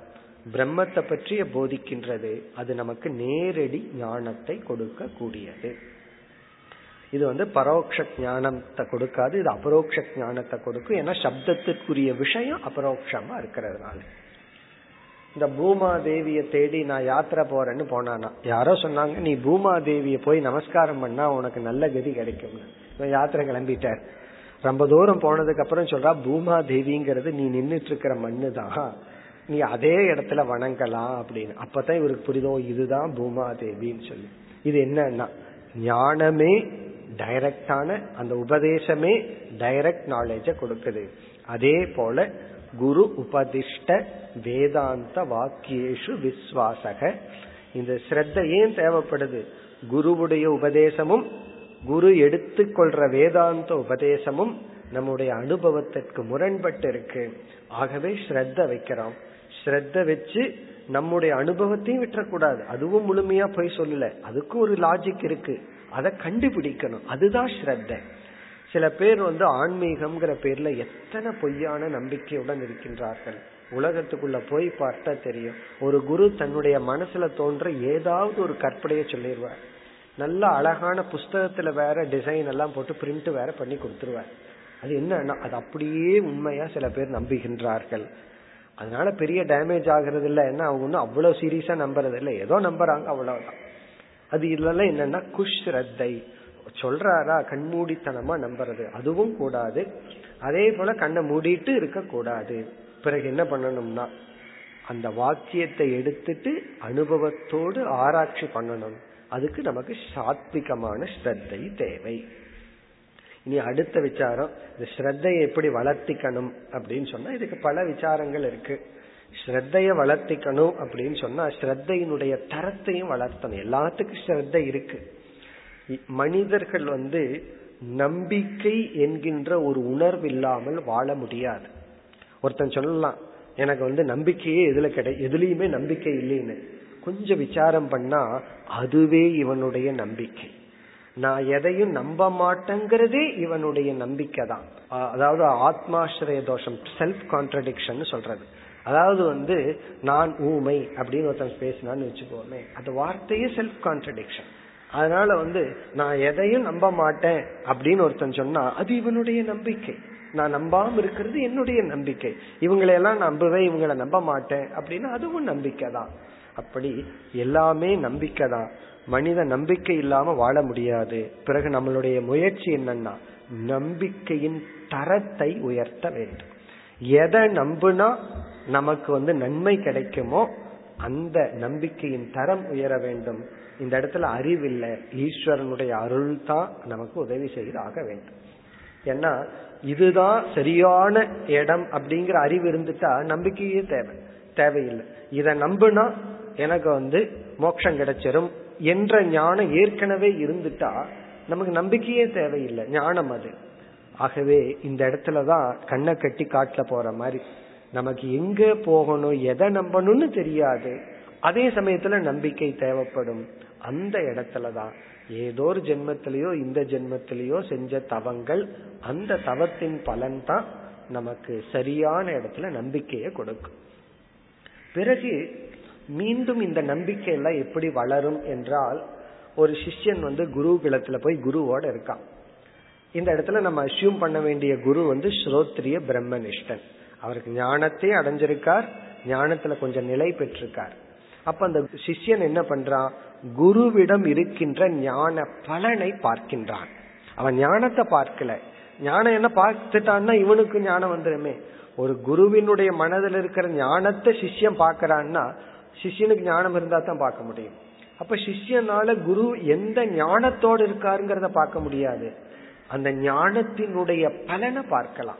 பிரம்மத்தை பற்றிய போதிக்கின்றது, அது நமக்கு நேரடி ஞானத்தை கொடுக்க கூடியது. இது வந்து பரோட்ச ஞானத்தை கொடுக்காது, இது அபரோக்ஷ ஞானத்தை கொடுக்கும். ஏன்னா சப்தத்திற்குரிய விஷயம் அபரோக்ஷமா இருக்கிறதுனால. இந்த பூமாதேவிய தேடி நான் யாத்திரை போறேன்னு போனானா, யாரோ சொன்னாங்க நீ பூமாதேவிய போய் நமஸ்காரம் பண்ணா உனக்கு நல்ல கதி கிடைக்கும்னு யாத்திரை கிளம்பிட்டார். ரொம்ப தூரம் போனதுக்கு அப்புறம் சொல்றா பூமாதேவிங்கிறது நீ நின்றுட்டு இருக்கிற மண்ணு தான், நீ அதே இடத்துல வணங்கலாம் அப்படின்னு. அப்பதான் இவருக்கு புரிதும் இதுதான் பூமாதேவின்னு சொல்லி. இது என்னன்னா ஞானமே டைரக்டான அந்த உபதேசமே டைரக்ட் நாலேஜ கொடுக்குது. அதே போல குரு உபதிஷ்ட வேதாந்த வாக்கியேஷு விஸ்வாசக. இந்த ஸ்ரத்த ஏன் தேவைப்படுது, குருவுடைய உபதேசமும் குரு எடுத்துக்கொள்ற வேதாந்த உபதேசமும் நம்முடைய அனுபவத்திற்கு முரண்பட்டு இருக்கு. ஆகவே ஸ்ரத்த வைக்கிறோம். ஸ்ரத்த வச்சு நம்முடைய அனுபவத்தையும் விட்டக்கூடாது. அதுவும் முழுமையா போய் சொல்லல, அதுக்கு ஒரு லாஜிக் இருக்கு, அதை கண்டுபிடிக்கணும். அதுதான் ஸ்ரத்த. சில பேர் வந்து ஆன்மீகம்ங்கிற பேர்ல எத்தனை பொய்யான நம்பிக்கையுடன் இருக்கின்றார்கள். உலகத்துக்குள்ள போய் பார்த்தா தெரியும், ஒரு குரு தன்னுடைய மனசுல தோன்ற ஏதாவது ஒரு கற்பனையை சொல்லிடுவார். நல்ல அழகான புஸ்தகத்துல வேற டிசைன் எல்லாம் போட்டு பிரிண்ட் வேற பண்ணி கொடுத்துருவார். அது என்னன்னா அது அப்படியே உண்மையா சில பேர் நம்புகின்றார்கள். அதனால பெரிய டேமேஜ் ஆகுறது இல்லை. ஏன்னா அவங்க ஒன்றும் அவ்வளோ சீரியஸா நம்புறது இல்லை, ஏதோ நம்புறாங்க அவ்வளவுதான். அது இதெல்லாம் என்னன்னா குஷ்ரத்தை. சொல்றாரா கண்மூடித்தனமா நம்புறது, அதுவும் கூடாது. அதே போல கண்ணை மூடிட்டு இருக்க கூடாது. பிறகு என்ன பண்ணணும்னா அந்த வாக்கியத்தை எடுத்துட்டு அனுபவத்தோடு ஆராய்ச்சி பண்ணணும். அதுக்கு நமக்கு சாத்விகமான ஸ்ரத்தை தேவை. இனி அடுத்த விசாரம், இந்த ஸ்ரத்தையை எப்படி வளர்த்திக்கணும் அப்படின்னு சொன்னா இதுக்கு பல விசாரங்கள் இருக்கு. ஸ்ரத்தைய வளர்த்திக்கணும் அப்படின்னு சொன்னா ஸ்ரத்தையினுடைய தரத்தையும் வளர்த்தணும். எல்லாத்துக்கும் ஸ்ரத்தை இருக்கு. மனிதர்கள் வந்து நம்பிக்கை என்கின்ற ஒரு உணர்வு இல்லாமல் வாழ முடியாது. ஒருத்தன் சொல்லலாம் எனக்கு வந்து நம்பிக்கையே எதுல கிடை எதுலையுமே நம்பிக்கை இல்லைன்னு. கொஞ்சம் விசாரம் பண்ணா அதுவே இவனுடைய நம்பிக்கை. நான் எதையும் நம்ப மாட்டேங்கிறதே இவனுடைய நம்பிக்கை தான். அதாவது ஆத்மாஸ்ரய தோஷம், செல்ஃப் கான்ட்ரடிக்ஷன் சொல்றது. அதாவது வந்து நான் ஊமை அப்படின்னு ஒருத்தன் பேசினான்னு வச்சுக்கோமே, அந்த வார்த்தையே செல்ஃப் கான்ட்ரடிக்ஷன். அதனால வந்து நான் எதையும் நம்ப மாட்டேன் அப்படின்னு ஒருத்தன் சொன்னா அது இவனுடைய நம்பிக்கை. நான் நம்பாம இருக்கிறது என்னுடைய நம்பிக்கை. இவங்களையெல்லாம் நம்புவேன், இவங்களை நம்ப மாட்டேன் அப்படின்னா அதுவும் நம்பிக்கை தான். அப்படி எல்லாமே நம்பிக்கை தான். மனித நம்பிக்கை இல்லாம வாழ முடியாது. பிறகு நம்மளுடைய முயற்சி என்னன்னா நம்பிக்கையின் தரத்தை உயர்த்த வேண்டும். எதை நம்புனா நமக்கு வந்து நன்மை கிடைக்குமோ அந்த நம்பிக்கையின் தரம் உயர வேண்டும். இந்த இடத்துல அறிவில்லை, ஈஸ்வரனுடைய அருள் தான் நமக்கு உதவி செய்தாக வேண்டும். ஏன்னா இதுதான் சரியான இடம் அப்படிங்கிற அறிவு இருந்துட்டா நம்பிக்கையே தேவை தேவையில்லை. இதை நம்புனா எனக்கு வந்து மோட்சம் கிடைச்சிரும் என்ற ஞானம் ஏற்கனவே இருந்துட்டா நமக்கு நம்பிக்கையே தேவையில்லை, ஞானம் அது. ஆகவே இந்த இடத்துலதான் கண்ணை கட்டி காட்டுல போற மாதிரி நமக்கு எங்க போகணும் எதை நம்பணும்னு தெரியாது. அதே சமயத்துல நம்பிக்கை தேவைப்படும். அந்த இடத்துலதான் ஏதோ ஒரு ஜென்மத்திலேயோ இந்த ஜென்மத்திலேயோ செஞ்ச தவங்கள், அந்த தவத்தின் பலன் தான் நமக்கு சரியான இடத்துல நம்பிக்கையை கொடுக்கும். பிறகு மீண்டும் இந்த நம்பிக்கை எல்லாம் எப்படி வளரும் என்றால், ஒரு சிஷ்யன் வந்து குரு குலத்துல போய் குருவோட இருக்கான். இந்த இடத்துல நம்ம அஸ்யூம் பண்ண வேண்டிய குரு வந்து ஸ்ரோத்ரிய பிரம்மனிஷ்டன். அவருக்கு ஞானத்தை அடைஞ்சிருக்கார், ஞானத்துல கொஞ்சம் நிலை பெற்றிருக்கார். அப்ப அந்த சிஷ்யன் என்ன பண்றான், குருவிடம் இருக்கின்ற ஞான பலனை பார்க்கின்றான். அவன் ஞானத்தை பார்க்கல. ஞானம் என்ன பார்த்துட்டான்னா இவனுக்கு ஞானம் வந்துருமே. ஒரு குருவினுடைய மனதில் இருக்கிற ஞானத்தை சிஷ்யம் பார்க்கறான்னா சிஷ்யனுக்கு ஞானம் இருந்தா தான் பார்க்க முடியும். அப்ப சிஷ்யனால குரு எந்த ஞானத்தோடு இருக்காருங்கிறத பார்க்க முடியாது. அந்த ஞானத்தினுடைய பலனை பார்க்கலாம்.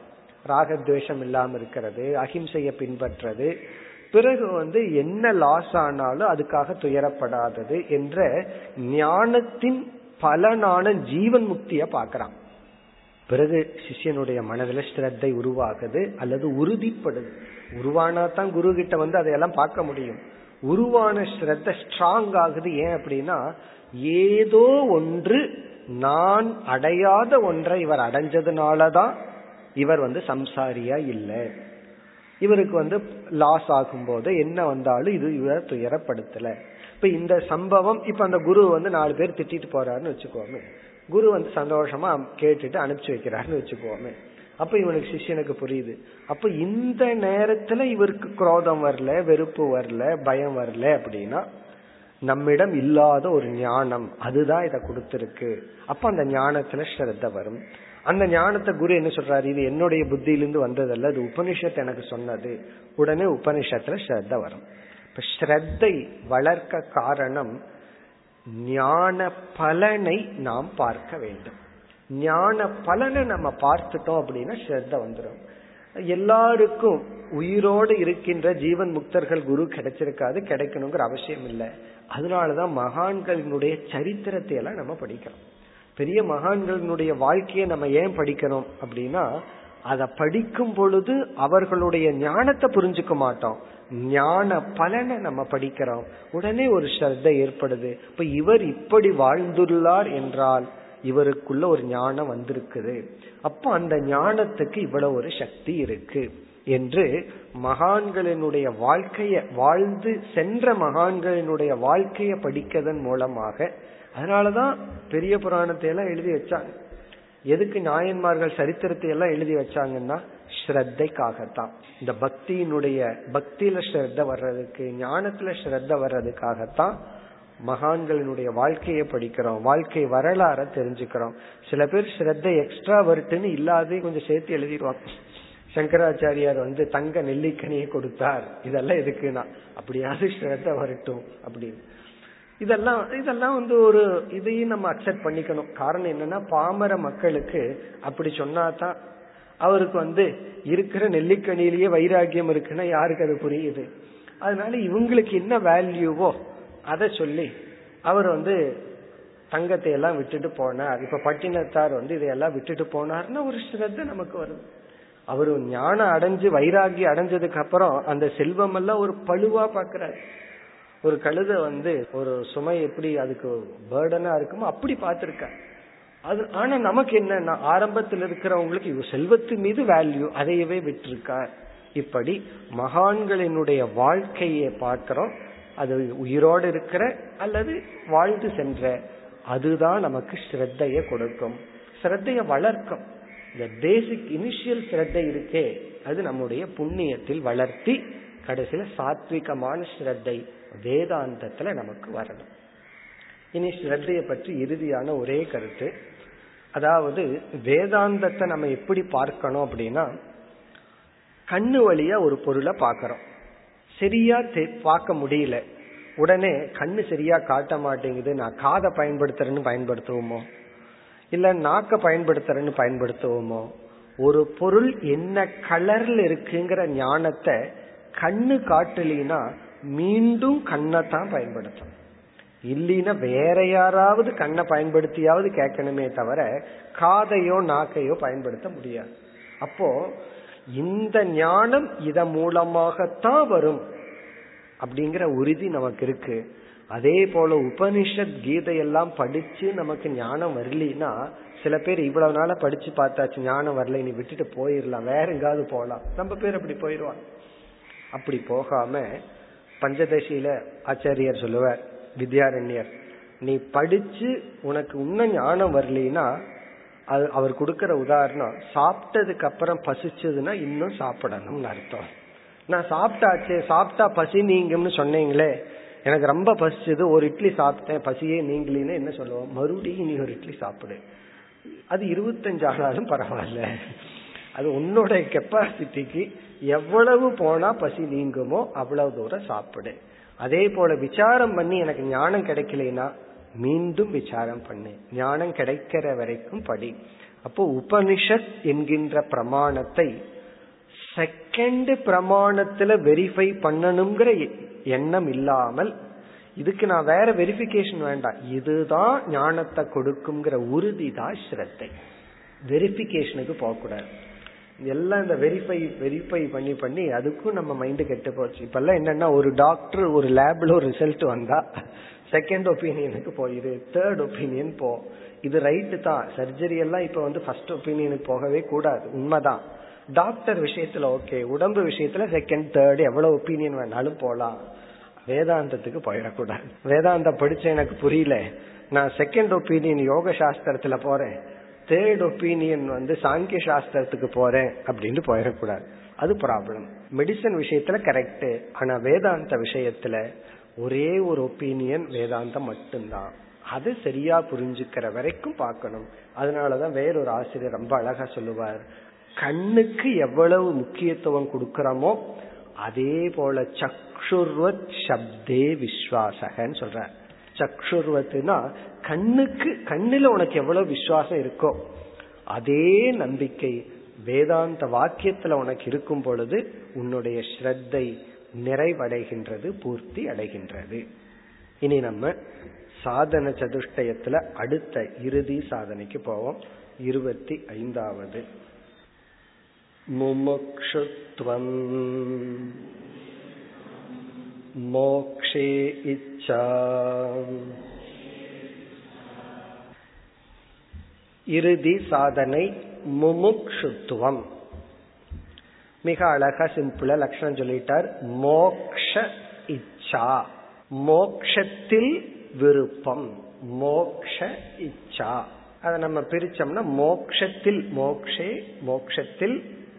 ராகத்வேஷம் இல்லாம இருக்கிறது, அஹிம்சையை பின்பற்றது, பிறகு வந்து என்ன லாஸ் ஆனாலும் அதுக்காக துயரப்படாதது என்ற ஞானத்தின் பலனான ஜீவன் முக்திய பார்க்கிறான். பிறகு சிஷ்யனுடைய மனதில் ஸ்ரத்தை உருவாகுது அல்லது உறுதிப்படுது. உருவானா தான் குரு கிட்ட வந்து அதையெல்லாம் பார்க்க முடியும். உருவான ஸ்ரத்தை ஸ்ட்ராங் ஆகுது. ஏன் அப்படின்னா ஏதோ ஒன்று நான் அடையாத ஒன்றை இவர் அடைஞ்சதுனாலதான் இவர் வந்து சம்சாரியா இல்லை. இவருக்கு வந்து லாஸ் ஆகும் போது என்ன வந்தாலும் இது இவரை துயரப்படுத்தல. இப்ப இந்த சம்பவம், இப்ப அந்த குரு வந்து நாலு பேர் திட்டிட்டு போறாருன்னு வச்சுக்கோமே, குரு வந்து சந்தோஷமா கேட்டுட்டு அனுப்பிச்சு வைக்கிறாருன்னு வச்சுக்கோமே. அப்ப இவனுக்கு சிஷ்யனுக்கு புரியுது, அப்ப இந்த நேரத்துல இவருக்கு குரோதம் வரல, வெறுப்பு வரல, பயம் வரல. அப்படின்னா நம்மிடம் இல்லாத ஒரு ஞானம், அதுதான் இதை கொடுத்துருக்கு. அப்ப அந்த ஞானத்துல ஸ்ரத்த வரும். அந்த ஞானத்தை குரு என்ன சொல்றாரு, இது என்னுடைய புத்தியிலிருந்து வந்ததல்ல, அது உபனிஷத் எனக்கு சொன்னது. உடனே உபனிஷத்துல ஸ்ரத்த வரும். இப்ப ஸ்ரத்தை வளர்க்க காரணம் ஞான பலனை நாம் பார்க்க வேண்டும். ஞான பலனை நம்ம பார்த்துட்டோம் அப்படின்னா ஸ்ரத்த வந்துடும். எல்லாருக்கும் உயிரோடு இருக்கின்ற ஜீவன் முக்தர்கள் குரு கிடைச்சிருக்காது, கிடைக்கணுங்கிற அவசியம் இல்லை. அதனாலதான் மகான்களினுடைய சரித்திரத்தை எல்லாம் நம்ம படிக்கிறோம். பெரிய மகான்களுடைய வாழ்க்கையை நம்ம ஏன் படிக்கிறோம் அப்படின்னா, அதை படிக்கும் பொழுது அவர்களுடைய ஞானத்தை புரிஞ்சுக்க மாட்டோம், ஞான பலனை நம்ம படிக்கிறோம். உடனே ஒரு ஸ்ரத்தை ஏற்படுது. இப்ப இவர் இப்படி வாழ்ந்துள்ளார் என்றால் இவருக்குள்ள ஒரு ஞானம் வந்திருக்குது, அப்ப அந்த ஞானத்துக்கு இவ்வளவு ஒரு சக்தி இருக்கு என்று மகான்களினுடைய வாழ்க்கைய வாழ்ந்து சென்ற மகான்களினுடைய வாழ்க்கைய படிக்கதன் மூலமாக. அதனாலதான் பெரிய புராணத்தை எல்லாம் எழுதி வச்சாங்க. எதுக்கு நாயன்மார்கள் சரித்திரத்தை எல்லாம் எழுதி வச்சாங்கன்னா, ஸ்ரத்தைக்காகத்தான். இந்த பக்தியினுடைய பக்தியில ஸ்ரத்த வர்றதுக்கு, ஞானத்துல ஸ்ரத்த வர்றதுக்காகத்தான் மகான்களினுடைய வாழ்க்கையை படிக்கிறோம், வாழ்க்கை வரலாற தெரிஞ்சுக்கிறோம். சில பேர் ஸ்ரத்தை எக்ஸ்ட்ரா வருட்டுன்னு இல்லாதே கொஞ்சம் சேர்த்து எழுதிடுவாங்க. சங்கராச்சாரியார் வந்து தங்க நெல்லிக்கனியை கொடுத்தார், இதெல்லாம் எதுக்குன்னா அப்படியாவது ஸ்ரத்த வரட்டும் அப்படின்னு. இதெல்லாம் இதெல்லாம் வந்து ஒரு இதையும் நம்ம அக்செப்ட் பண்ணிக்கணும். காரணம் என்னன்னா, பாமர மக்களுக்கு அப்படி சொன்னாதான் அவருக்கு வந்து இருக்கிற நெல்லிக்கனியிலேயே வைராகியம் இருக்குன்னா யாருக்கு அது புரியுது? அதனால இவங்களுக்கு என்ன வேல்யூவோ அதை சொல்லி அவர் வந்து தங்கத்தை எல்லாம் விட்டுட்டு போனார், இப்ப பட்டினத்தார் வந்து இதையெல்லாம் விட்டுட்டு போனார்னா ஒரு ஸ்ரத்தை நமக்கு வருது. அவரு ஞானம் அடைஞ்சு வைராகி அடைஞ்சதுக்கு அப்புறம் அந்த செல்வம் எல்லாம் ஒரு பழுவா பாக்குறாரு. ஒரு கழுத வந்து ஒரு சுமை எப்படி அதுக்கு பேர்டனா இருக்குமோ அப்படி பாத்திருக்க. அது ஆனா நமக்கு என்னன்னா, ஆரம்பத்தில் இருக்கிறவங்களுக்கு செல்வத்து மீது வேல்யூ, அதையவே விட்டுருக்க. இப்படி மகான்களினுடைய வாழ்க்கையை பார்க்கிறோம். அது உயிரோடு இருக்கிற அல்லது வாழ்ந்து சென்ற, அதுதான் நமக்கு ஸ்ரத்தைய கொடுக்கும், ஸ்ரத்தைய வளர்க்கும். இந்த பேசிக் இனிஷியல் ஸ்ரத்தை இருக்கே, அது நம்முடைய புண்ணியத்தில் வளர்த்தி கடைசியில சாத்விகமான ஸ்ரத்தை வேதாந்தத்துல நமக்கு வரணும். இனி ஸ்ரத்தையை பற்றி இறுதியான ஒரே கருத்து, அதாவது வேதாந்தத்தை நம்ம எப்படி பார்க்கணும் அப்படின்னா, கண்ணு வழியா ஒரு பொருளை பார்க்கிறோம், சரியா பார்க்க முடியல, உடனே கண்ணு சரியா காட்ட மாட்டேங்குது, நான் காதை பயன்படுத்துறேன்னு பயன்படுத்துவோமோ இல்ல நாக்க பயன்படுத்துறேன்னு பயன்படுத்துவோமோ? ஒரு பொருள் என்ன கலர்ல இருக்குங்கிற ஞானத்தை கண்ணு காட்டலினா மீண்டும் கண்ணை தான் பயன்படுத்தும், இல்லைன்னா வேற யாராவது கண்ணை பயன்படுத்தியாவது கேட்கணுமே தவிர காதையோ நாக்கையோ பயன்படுத்த முடியாது. அப்போ இந்த ஞானம் இத மூலமாகத்தான் வரும் அப்படிங்கிற உறுதி நமக்கு இருக்கு. அதே போல உபனிஷத் கீதையெல்லாம் படிச்சு நமக்கு ஞானம் வரலினா, சில பேர் இவ்வளவு நாள படிச்சு பார்த்தாச்சு ஞானம் வரல, நீ விட்டுட்டு போயிடலாம், வேற எங்காவது போகலாம், நம்ம பேர் அப்படி போயிடுவாங்க. அப்படி போகாம பஞ்சதசியில ஆச்சாரியர் சொல்லுவார், வித்யாரண்யர், நீ படிச்சு உனக்கு இன்னும் ஞானம் வரலினா, அது அவர் கொடுக்கற உதாரணம், சாப்பிட்டதுக்கு அப்புறம் பசிச்சதுன்னா இன்னும் சாப்பிடணும்னு அர்த்தம். நான் சாப்பிட்டாச்சு, சாப்பிட்டா பசி நீங்கும்னு சொன்னீங்களே, எனக்கு ரொம்ப பசிச்சது, ஒரு இட்லி சாப்பிட்டேன், பசியே நீங்கலின்னு என்ன சொல்லுவோம்? மறுபடியும் நீ ஒரு இட்லி சாப்பிடு, அது இருபத்தஞ்சு ஆனாலும் பரவாயில்ல, அது உன்னோட கெப்பாசிட்டிக்கு எவ்வளவு போனா பசி நீங்குமோ அவ்வளவு தூரம் சாப்பிடு. அதே போல விசாரம் பண்ணி எனக்கு ஞானம் கிடைக்கலனா மீண்டும் விசாரம் பண்ணு, ஞானம் கிடைக்கிற வரைக்கும் படி. அப்போ உபனிஷத் என்கின்ற பிரமாணத்தை செகண்ட் பிரமாணத்துல வெரிஃபை பண்ணணுங்கிற எண்ணம் இல்லாமல், இதுக்கு நான் வேற வெரிஃபிகேஷன் வேண்டாம், இதுதான் ஞானத்தை கொடுக்குங்கிற உறுதி தான் ஸ்ரத்தை. வெரிஃபிகேஷனுக்கு போகக்கூடாது. எல்லாம் இந்த வெரிஃபை வெரிஃபை பண்ணி பண்ணி அதுக்கும் நம்ம மைண்டு கெட்டு போச்சு. இப்பெல்லாம் என்னன்னா, ஒரு டாக்டர் ஒரு லேப்ல ஒரு ரிசல்ட் வந்தா செகண்ட் ஒப்பீனியனுக்கு போயிரு, தேர்ட் ஒப்பீனியன் போ. இது ரைட்டு தான், சர்ஜரி எல்லாம் இப்ப வந்து ஃபர்ஸ்ட் ஒப்பீனியனுக்கு போகவே கூடாது, உண்மைதான். டாக்டர் விஷயத்துல ஓகே, உடம்பு விஷயத்துல செகண்ட் தேர்டு எவ்வளவு ஒப்பீனியன் வேணாலும் போலாம், வேதாந்தத்துக்கு போயிடக்கூடாது. வேதாந்த படிச்ச எனக்கு புரியல, நான் செகண்ட் ஒப்பீனியன் யோக சாஸ்திரத்துல போறேன், தேர்ட் ஒப்பீனியன் வந்து சாங்கிய சாஸ்திரத்துக்கு போறேன் அப்படின்னு போயிடக்கூடாது, அது ப்ராப்ளம். மெடிசன் விஷயத்துல கரெக்டு, ஆனா வேதாந்த விஷயத்துல ஒரே ஒரு ஒப்பீனியன் வேதாந்தம் மட்டும்தான், அது சரியா புரிஞ்சுக்கிற வரைக்கும் பார்க்கணும். அதனாலதான் வேறொரு ஆசிரியர் ரொம்ப அழகா சொல்லுவார், கண்ணுக்கு எவ்வளவு முக்கியத்துவம் கொடுக்கிறோமோ அதே போல சக்ஷுர்வத் சப்தே விஸ்வாசகன்னு சொல்றார். சக்ஷுர்வத்துனா கண்ணுக்கு, கண்ணில உனக்கு எவ்வளவு விசுவாசம் இருக்கோ அதே நம்பிக்கை வேதாந்த வாக்கியத்துல உனக்கு இருக்கும் பொழுது உன்னுடைய ஸ்ரத்தை நிறைவடைகின்றது, பூர்த்தி அடைகின்றது. இனி நம்ம சாதன சதுஷ்டயத்துல அடுத்த இறுதி சாதனைக்கு போவோம். இருபத்தி ஐந்தாவது முமுக்ஷுத்வம் மோக்ஷே இச்சா. இறுதி சாதனை முமுக்ஷுத்வம். மிக அழகா சிம்பிளா லட்சணம் சொல்லிட்டார். மோக்ஷ இச்சா, மோக்ஷத்தில் விருப்பம். மோக்ஷ இச்சா அத நம்ம பிரிச்சோம்னா மோக்ஷத்தில் மோக்ஷே, மோக்ஷத்தில்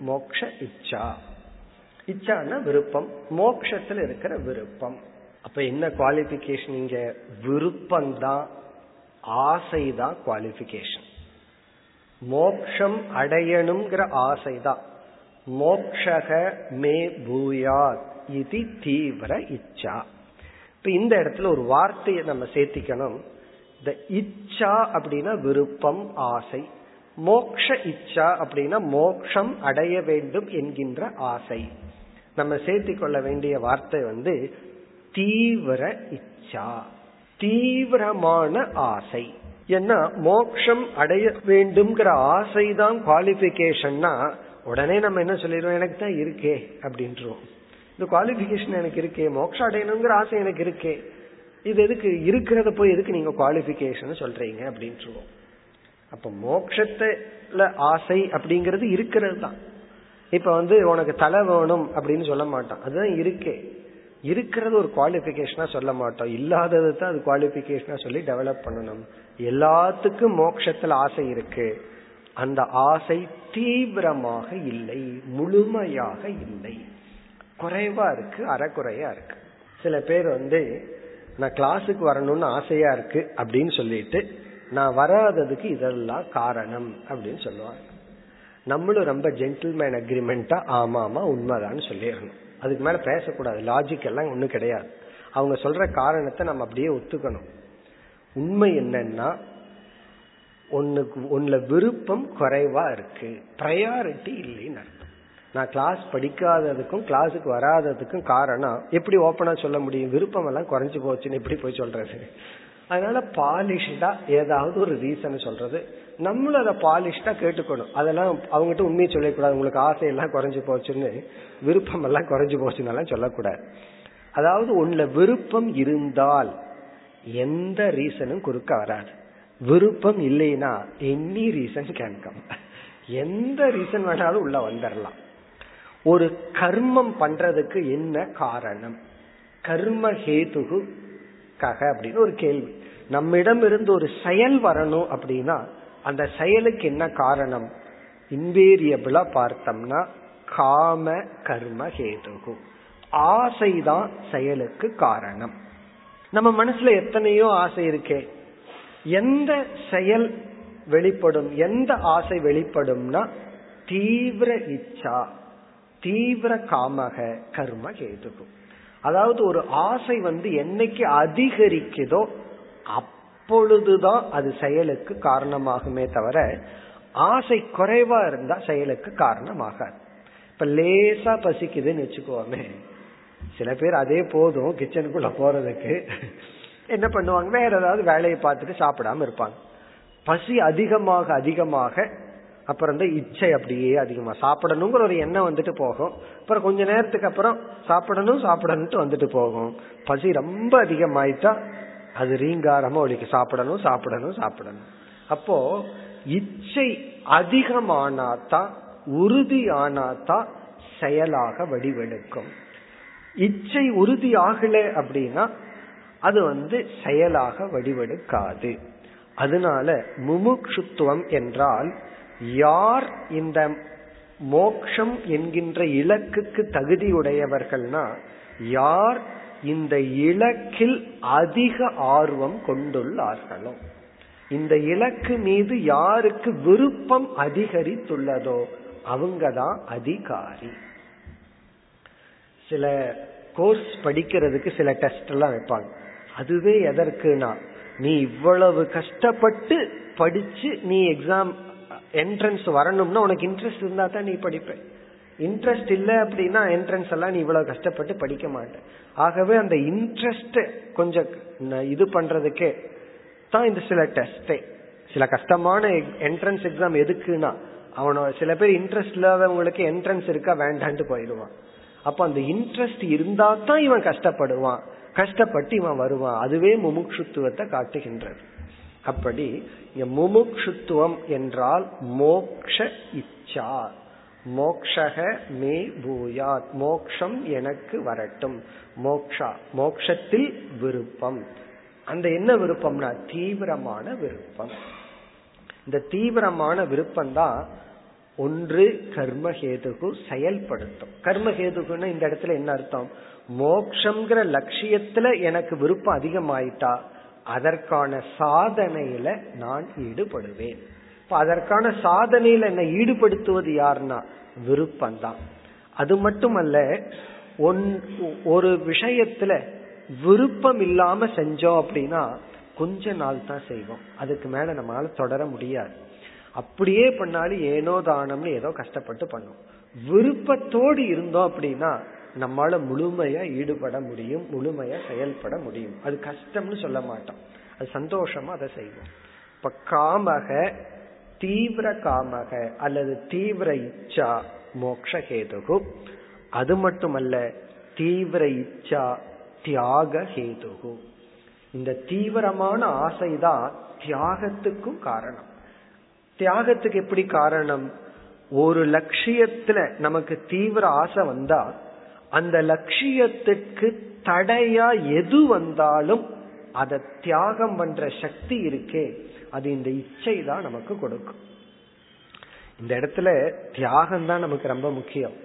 மோக்ஷ இச்சா. இச்சான விருப்பம், மோக்ஷத்தில் இருக்கிற விருப்பம். அப்ப என்ன குவாலிஃபிகேஷன் இங்க? விருப்பம்தான், ஆசைதான் குவாலிஃபிகேஷன். மோக்ஷம் அடையணுங்கிற ஆசைதான். மோக்ஷக மே பூயாத் இதி தீவிர இச்சா. இப்ப இந்த இடத்துல ஒரு வார்த்தையை நம்ம சேர்த்திக்கணும். இந்த இச்சா அப்படின்னா விருப்பம், ஆசை. மோக்ஷ இச்சா அப்படின்னா மோக்ஷம் அடைய வேண்டும் என்கின்ற ஆசை. நம்ம சேர்த்திக்கொள்ள வேண்டிய வார்த்தை வந்து தீவிர இச்சா, தீவிரமான ஆசை. ஏன்னா மோக்ஷம் அடைய வேண்டும்ங்கிற ஆசைதான் குவாலிஃபிகேஷன்னா உடனே நம்ம என்ன சொல்லிடுவோம், எனக்கு தான் இருக்கே அப்படின்றோம். இந்த குவாலிஃபிகேஷன் எனக்கு இருக்கே, மோக்ஷம் அடையணுங்கிற ஆசை எனக்கு இருக்கே, இது எதுக்கு இருக்கிறத போய் எதுக்கு நீங்க குவாலிஃபிகேஷன் சொல்றீங்க அப்படின்றோம். அப்ப மோக்ஷத்துல ஆசை அப்படிங்கிறது இருக்கிறது தான். இப்ப வந்து உனக்கு தலை வேணும் அப்படின்னு சொல்ல மாட்டோம், அதுதான் இருக்கே. இருக்கிறது ஒரு குவாலிஃபிகேஷனா சொல்ல மாட்டோம், இல்லாதது தான் அது குவாலிஃபிகேஷனா சொல்லி டெவலப் பண்ணணும். எல்லாத்துக்கும் மோட்சத்துல ஆசை இருக்கு, அந்த ஆசை தீவிரமாக இல்லை, முழுமையாக இல்லை, குறைவா இருக்கு, அறக்குறையா இருக்கு. சில பேர் வந்து நான் கிளாஸுக்கு வரணும்னு ஆசையா இருக்கு அப்படின்னு சொல்லிட்டு நான் வராததுக்கு இதெல்லாம் காரணம் அப்படின்னு சொல்லுவாங்க. நம்மளும் ரொம்ப ஜென்டில்மேன் அக்ரிமெண்டா ஆமாமா உண்மைதான்னு சொல்லிடணும். அதுக்கு மேல பேசக்கூடாது, லாஜிக் எல்லாம் ஒன்றும் கிடையாது. அவங்க சொல்ற காரணத்தை நம்ம அப்படியே ஒத்துக்கணும். உண்மை என்னன்னா ஒன்னுக்கு ஒன்ல விருப்பம் குறைவா இருக்கு, ப்ரையாரிட்டி இல்லைன்னு அர்த்தம். நான் கிளாஸ் படிக்காததுக்கும் கிளாஸுக்கு வராததுக்கும் காரணம் எப்படி ஓப்பனா சொல்ல முடியும்? விருப்பம் எல்லாம் குறைஞ்சு போச்சுன்னு எப்படி போய் சொல்றது? அதனால பாலிஷ்டா ஏதாவது ஒரு ரீசன் சொல்றது. நம்மளும் அதை பாலிஷ்டா கேட்டுக்கணும். அதெல்லாம் அவங்ககிட்ட உண்மையை சொல்லக்கூடாது. உங்களுக்கு ஆசையெல்லாம் குறைஞ்சு போச்சுன்னு, விருப்பம் எல்லாம் குறைஞ்சு போச்சுன்னெல்லாம் சொல்லக்கூடாது. அதாவது உன்ல விருப்பம் இருந்தால் எந்த ரீசனும் குறுக்க வராது. விருப்பம் இல்லைன்னா எனி ரீசன் கேன் கம், எந்த ரீசன் வேணாலும் உள்ள வந்துடலாம். ஒரு கர்மம் பண்றதுக்கு என்ன காரணம்? கர்ம ஹேதுகு கக அப்படின்னு ஒரு கேள்வி. நம்மிடம் இருந்து ஒரு செயல் வரணும் அப்படின்னா அந்த செயலுக்கு என்ன காரணம்? இன்வேரியபிளா பார்த்தோம்னா காம கர்ம ஹேதுகு, ஆசைதான் செயலுக்கு காரணம். நம்ம மனசுல எத்தனையோ ஆசை இருக்கே, எந்த செயல் வெளிப்படும், எந்த ஆசை வெளிப்படும்னா தீவிர இச்சா, தீவிர காமக கர்ம ஹேதுகும். அதாவது ஒரு ஆசை வந்து என்னைக்கு அதிகரிக்குதோ அப்பொழுதுதான் அது செயலுக்கு காரணமாகுமே தவிர, ஆசை குறைவா இருந்தா செயலுக்கு காரணமாகாது. இப்ப லேசா பசிக்குதுன்னு வச்சுக்கோமே, சில பேர் அதே போதும் கிச்சனுக்குள்ள போறதுக்கு என்ன பண்ணுவாங்க, வேற ஏதாவது வேலையை பார்த்துட்டு சாப்பிடாம இருப்பாங்க. பசி அதிகமாக அதிகமாக அப்புறம் இந்த இச்சை அப்படியே அதிகமா சாப்பிடணுங்கிற ஒரு எண்ணம் வந்துட்டு போகும். அப்புறம் கொஞ்ச நேரத்துக்கு அப்புறம் சாப்பிடணும் சாப்பிடணும்ட்டு வந்துட்டு போகும். பசி ரொம்ப அதிகமாயிட்டா அது ரீங்காரமா ஒழிக்கு, சாப்பிடணும் சாப்பிடணும் சாப்பிடணும். அப்போ இச்சை அதிகமானாதான், உறுதியானாதான் செயலாக வடிவெடுக்கும். இச்சை உறுதி ஆகல அப்படின்னா அது வந்து செயலாக வடிவெடுக்காது. அதனால முமுக்ஷுத்துவம் என்றால் யார் இந்த மோக்ஷம் என்கின்ற இலக்குக்கு தகுதியுடையவர்கள்னா யார் இந்த இலக்கில் அதிக ஆர்வம் கொண்டுள்ளார்களோ, இந்த இலக்கு மீது யாருக்கு விருப்பம் அதிகரித்துள்ளதோ அவங்கதான் அதிகாரி. சில கோர்ஸ் படிக்கிறதுக்கு சில டெஸ்ட் எல்லாம் வைப்பாங்க. அதுவே எதற்குனா நீ இவ்வளவு கஷ்டப்பட்டு படிச்சு நீ எக்ஸாம் என்ட்ரன்ஸ் வரணும்னா உனக்கு இன்ட்ரெஸ்ட் இருந்தா தான் நீ படிப்ப. இன்ட்ரெஸ்ட் இல்லை அப்படின்னா என்ட்ரன்ஸ் எல்லாம் நீ இவ்வளவு கஷ்டப்பட்டு படிக்க மாட்டேன். ஆகவே அந்த இன்ட்ரெஸ்ட் கொஞ்சம் இது பண்றதுக்கே தான் இந்த சில டெஸ்டே, சில கஷ்டமான என்ட்ரன்ஸ் எக்ஸாம். எதுக்குன்னா அவனோட சில பேர் இன்ட்ரெஸ்ட் இல்லாதவங்களுக்கு என்ட்ரன்ஸ் இருக்கா வேண்டான்ட்டு போயிடுவான். அப்ப அந்த இன்ட்ரெஸ்ட் இருந்தா தான் இவன் கஷ்டப்படுவான், கஷ்டப்பட்டு இவன் வருவான். அதுவே முமுட்சுத்துவத்தை காட்டுகின்றது. அப்படி முமுட்சுத்துவம் என்றால் மோக்ஷ இச்சா, மோக்ஷக மே பூயாத், மோக்ஷம் எனக்கு வரட்டும், மோக்ஷா மோக்ஷத்தில் விருப்பம். அந்த என்ன விருப்பம்னா தீவிரமான விருப்பம். இந்த தீவிரமான விருப்பம் தான் ஒன்று கர்மஹேதுகு செயல்படுத்தும். கர்மஹேதுகுன்னா இந்த இடத்துல என்ன அர்த்தம், மோக்ஷங்கிற லட்சியத்துல எனக்கு விருப்பம் அதிகமாயிட்டா அதற்கான சாதனையில நான் ஈடுபடுவேன். இப்ப அதற்கான சாதனையில என்னை ஈடுபடுத்துவது யாருன்னா விருப்பம்தான். அது மட்டுமல்ல, ஒன் ஒரு விஷயத்துல விருப்பம் இல்லாம செஞ்சோம் அப்படின்னா கொஞ்ச நாள் தான் செய்வோம், அதுக்கு மேல நம்மளால தொடர முடியாது. அப்படியே பண்ணாலும் ஏனோ தானம்னு ஏதோ கஷ்டப்பட்டு பண்ணும். விருப்பத்தோடு இருந்தோம் அப்படின்னா நம்மளால முழுமையா ஈடுபட முடியும், முழுமையா செயல்பட முடியும். அது கஷ்டம்னு சொல்ல மாட்டோம், அது சந்தோஷமா அதை செய்வோம். இப்ப காமக தீவிர காமக அல்லது தீவிர இச்சா மோக்ஷஹேதுகு. அது மட்டுமல்ல தீவிர இச்சா தியாக ஹேதுகு. இந்த தீவிரமான ஆசைதான் தியாகத்துக்கும் காரணம். தியாகத்துக்கு எப்படி காரணம், ஒரு லட்சியத்துல நமக்கு தீவிர ஆசை வந்தா அந்த லட்சியத்துக்கு தடையா எது வந்தாலும் அதை தியாகம் பண்ற சக்தி இருக்கே, அது இந்த இச்சை தான் நமக்கு கொடுக்கும். இந்த இடத்துல தியாகம் தான் நமக்கு ரொம்ப முக்கியம்.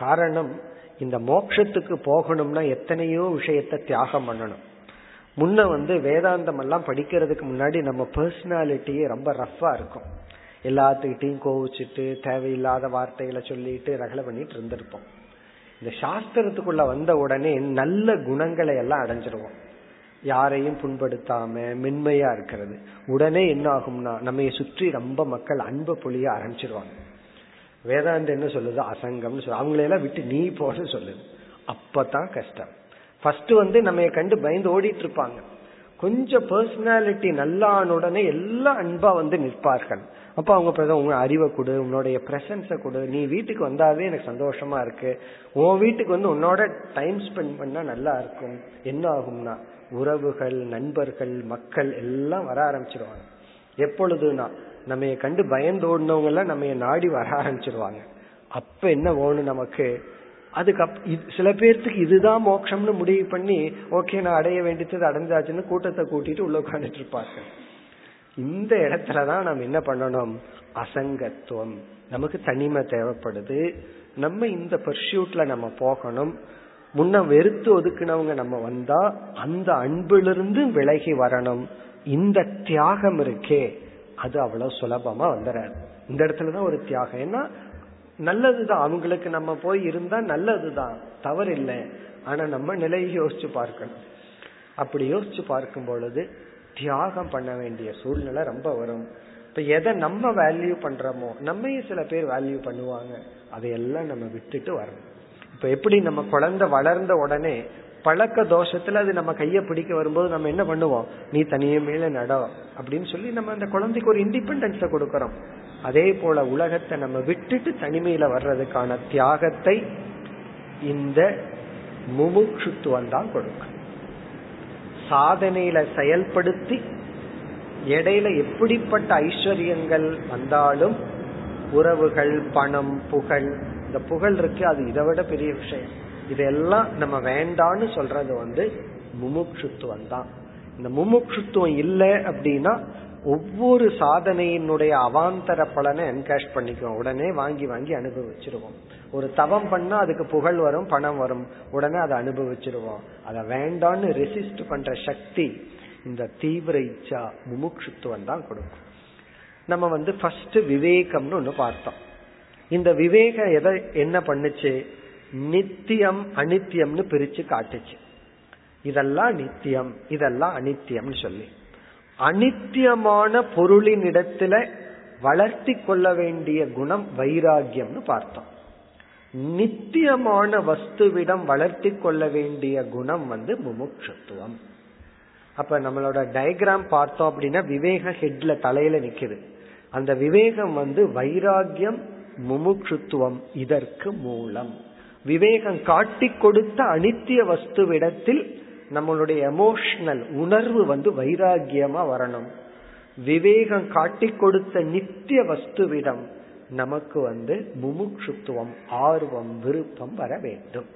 காரணம், இந்த மோட்சத்துக்கு போகணும்னா எத்தனையோ விஷயத்தை தியாகம் பண்ணணும். முன்ன வந்து வேதாந்தம் எல்லாம் படிக்கிறதுக்கு முன்னாடி நம்ம பர்சனாலிட்டியே ரொம்ப ரஃபா இருக்கும், எல்லாத்துக்கிட்டையும் கோவிச்சுட்டு தேவையில்லாத வார்த்தைகளை சொல்லிட்டு ரகலை பண்ணிட்டு இருந்திருப்போம். இந்த சாஸ்திரத்துக்குள்ள வந்த உடனே நல்ல குணங்களை எல்லாம் அடைஞ்சிருவோம், யாரையும் புண்படுத்தாம மென்மையா இருக்கிறது. உடனே என்ன ஆகும்னா நம்ம சுற்றி ரொம்ப மக்கள் அன்பு பொழிய ஆரம்பிச்சிருவாங்க. வேதாந்தம் என்ன சொல்லுது, அசங்கம்னு சொல்லுது, அவங்களையெல்லாம் விட்டு நீ போன்னு சொல்லுது. அப்பதான் கஷ்டம். ஃபர்ஸ்ட் வந்து நம்ம கண்டு பயந்து ஓடிட்டு இருப்பாங்க, கொஞ்சம் பர்சனாலிட்டி நல்லான உடனே எல்லாம் அன்பா வந்து நிற்பார்கள். அப்ப அவங்க உங்க அறிவை கொடு, உன்னோடைய பிரசன்ஸை கொடு, நீ வீட்டுக்கு வந்தாவே எனக்கு சந்தோஷமா இருக்கு, உன் வீட்டுக்கு வந்து உன்னோட டைம் ஸ்பெண்ட் பண்ணா நல்லா இருக்கும். என்ன ஆகும்னா உறவுகள், நண்பர்கள், மக்கள் எல்லாம் வர ஆரம்பிச்சிருவாங்க. எப்பொழுதுனா நம்ம கண்டு பயந்து ஓடினவங்க எல்லாம் நம்ம நாடி வர ஆரம்பிச்சிருவாங்க. அப்ப என்ன ஓணும் நமக்கு, அதுக்கப் சில பேர்த்துக்கு இதுதான் மோட்சம்னு முடிவு பண்ணி ஓகே நான் அடைய வேண்டியது அடைஞ்சாச்சுன்னு கூட்டத்தை கூட்டிட்டு உள்ள உட்காந்துட்டு இருப்பாங்க. இந்த இடத்துலதான் நம்ம என்ன பண்ணணும், அசங்கத்துவம். நமக்கு தனிமை தேவைப்படுது, நம்ம இந்த பர்சியூட்ல நம்ம போகணும். முன்ன வெறுத்து ஒதுக்குனவங்க நம்ம வந்தா அந்த அன்பிலிருந்து விலகி வரணும். இந்த தியாகம் இருக்கே அது அவ்வளவு சுலபமா வந்துடாது. இந்த இடத்துலதான் ஒரு தியாகம். ஏன்னா நல்லதுதான், அவங்களுக்கு நம்ம போய் இருந்தா நல்லதுதான், தவறு இல்லை. ஆனா நம்ம நிலையை யோசிச்சு பார்க்கணும். அப்படி யோசிச்சு பார்க்கும் பொழுது தியாகம் பண்ண வேண்டிய சூழ்நிலை ரொம்ப வரும். இப்ப எதை நம்ம வேல்யூ பண்றோமோ, நம்மையும் சில பேர் வேல்யூ பண்ணுவாங்க, அதையெல்லாம் நம்ம விட்டுட்டு வரணும். இப்ப எப்படி நம்ம குழந்தை வளர்ந்த உடனே பழக்க தோஷத்துல அது நம்ம கையை பிடிக்க வரும்போது நம்ம என்ன பண்ணுவோம், நீ தனியே மேல நட அப்படின்னு சொல்லி நம்ம அந்த குழந்தைக்கு ஒரு இண்டிபெண்டன்ஸை கொடுக்கறோம். அதே போல உலகத்தை நம்ம விட்டுட்டு தனிமையில வர்றதுக்கான தியாகத்தை இந்த முமுட்சுத்துவம் தான் கொடுக்கும். சாதனையில செயல்படுத்தி இடையில எப்படிப்பட்ட ஐஸ்வர்யங்கள் வந்தாலும், உறவுகள், பணம், புகழ், இந்த புகழ் இருக்கு அது இதை விட பெரிய விஷயம், இதெல்லாம் நம்ம வேண்டான்னு சொல்றது வந்து முமுட்சுத்துவம் தான். இந்த முமுட்சுத்துவம் இல்லை அப்படின்னா ஒவ்வொரு சாதனையினுடைய அவாந்தர பலனை என்கேஷ் பண்ணிக்குவோம், உடனே வாங்கி வாங்கி அனுபவிச்சிருவோம். ஒரு தவம் பண்ணா அதுக்கு புகழ் வரும், பணம் வரும், உடனே அதை அனுபவிச்சிருவோம். அதை வேண்டான்னு ரெசிஸ்ட் பண்ற சக்தி இந்த தீவிர இச்சா முமுட்சுத்துவம் தான் கொடுக்கும். நம்ம வந்து ஃபர்ஸ்ட் விவேகம்னு ஒன்று பார்த்தோம். இந்த விவேகம் எதை என்ன பண்ணுச்சு, நித்தியம் அனித்தியம்னு பிரிச்சு காட்டுச்சு. இதெல்லாம் நித்தியம், இதெல்லாம் அனித்தியம்னு சொல்லி அனித்தியமான பொருளின் இடத்துல வளர்த்தி கொள்ள வேண்டிய குணம் வைராகியம்னு பார்த்தோம். நித்தியமான வஸ்துவிடம் வளர்த்தி கொள்ள வேண்டிய குணம் வந்து முமுட்சுத்துவம். அப்ப நம்மளோட டயக்ராம் பார்த்தோம் அப்படின்னா விவேக ஹெட்ல தலையில நிக்குது. அந்த விவேகம் வந்து வைராகியம் முமுட்சுத்துவம் இதற்கு மூலம். விவேகம் காட்டி கொடுத்த அனித்திய வஸ்துவிடத்தில் நம்மளுடைய எமோஷனல் உணர்வு வந்து வைராகியமா வரணும். விவேகம் காட்டி கொடுத்த நித்திய வஸ்துவிடம் நமக்கு வந்து முமுட்சுத்துவம் ஆர்வம் விருப்பம் வர வேண்டும்.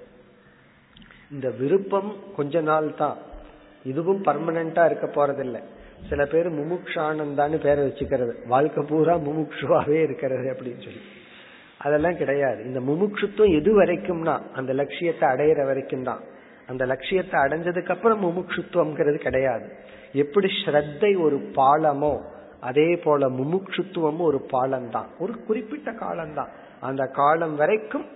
இந்த விருப்பம் கொஞ்ச நாள் தான், இதுவும் பர்மனண்டா இருக்க போறதில்லை. சில பேர் முமுக்ஷானந்தான்னு பேரை வச்சுக்கிறது, வாழ்க்கை பூரா முமுக்ஷுவாவே இருக்கிறது அப்படின்னு சொல்லி. அதெல்லாம் கிடையாது. இந்த முமுட்சுத்துவம் எது வரைக்கும்னா அந்த லட்சியத்தை அடையிற வரைக்கும் தான். அந்த லட்சியத்தை அடைஞ்சதுக்கு அப்புறம் முமுட்சுத்துவம்ங்கிறது கிடையாது. எப்படி ஸ்ரத்தை ஒரு பாலமோ அதே போல முமுட்சுத்துவமும் ஒரு பாலம்தான், ஒரு குறிப்பிட்ட காலம்தான். அந்த காலம் வரைக்கும்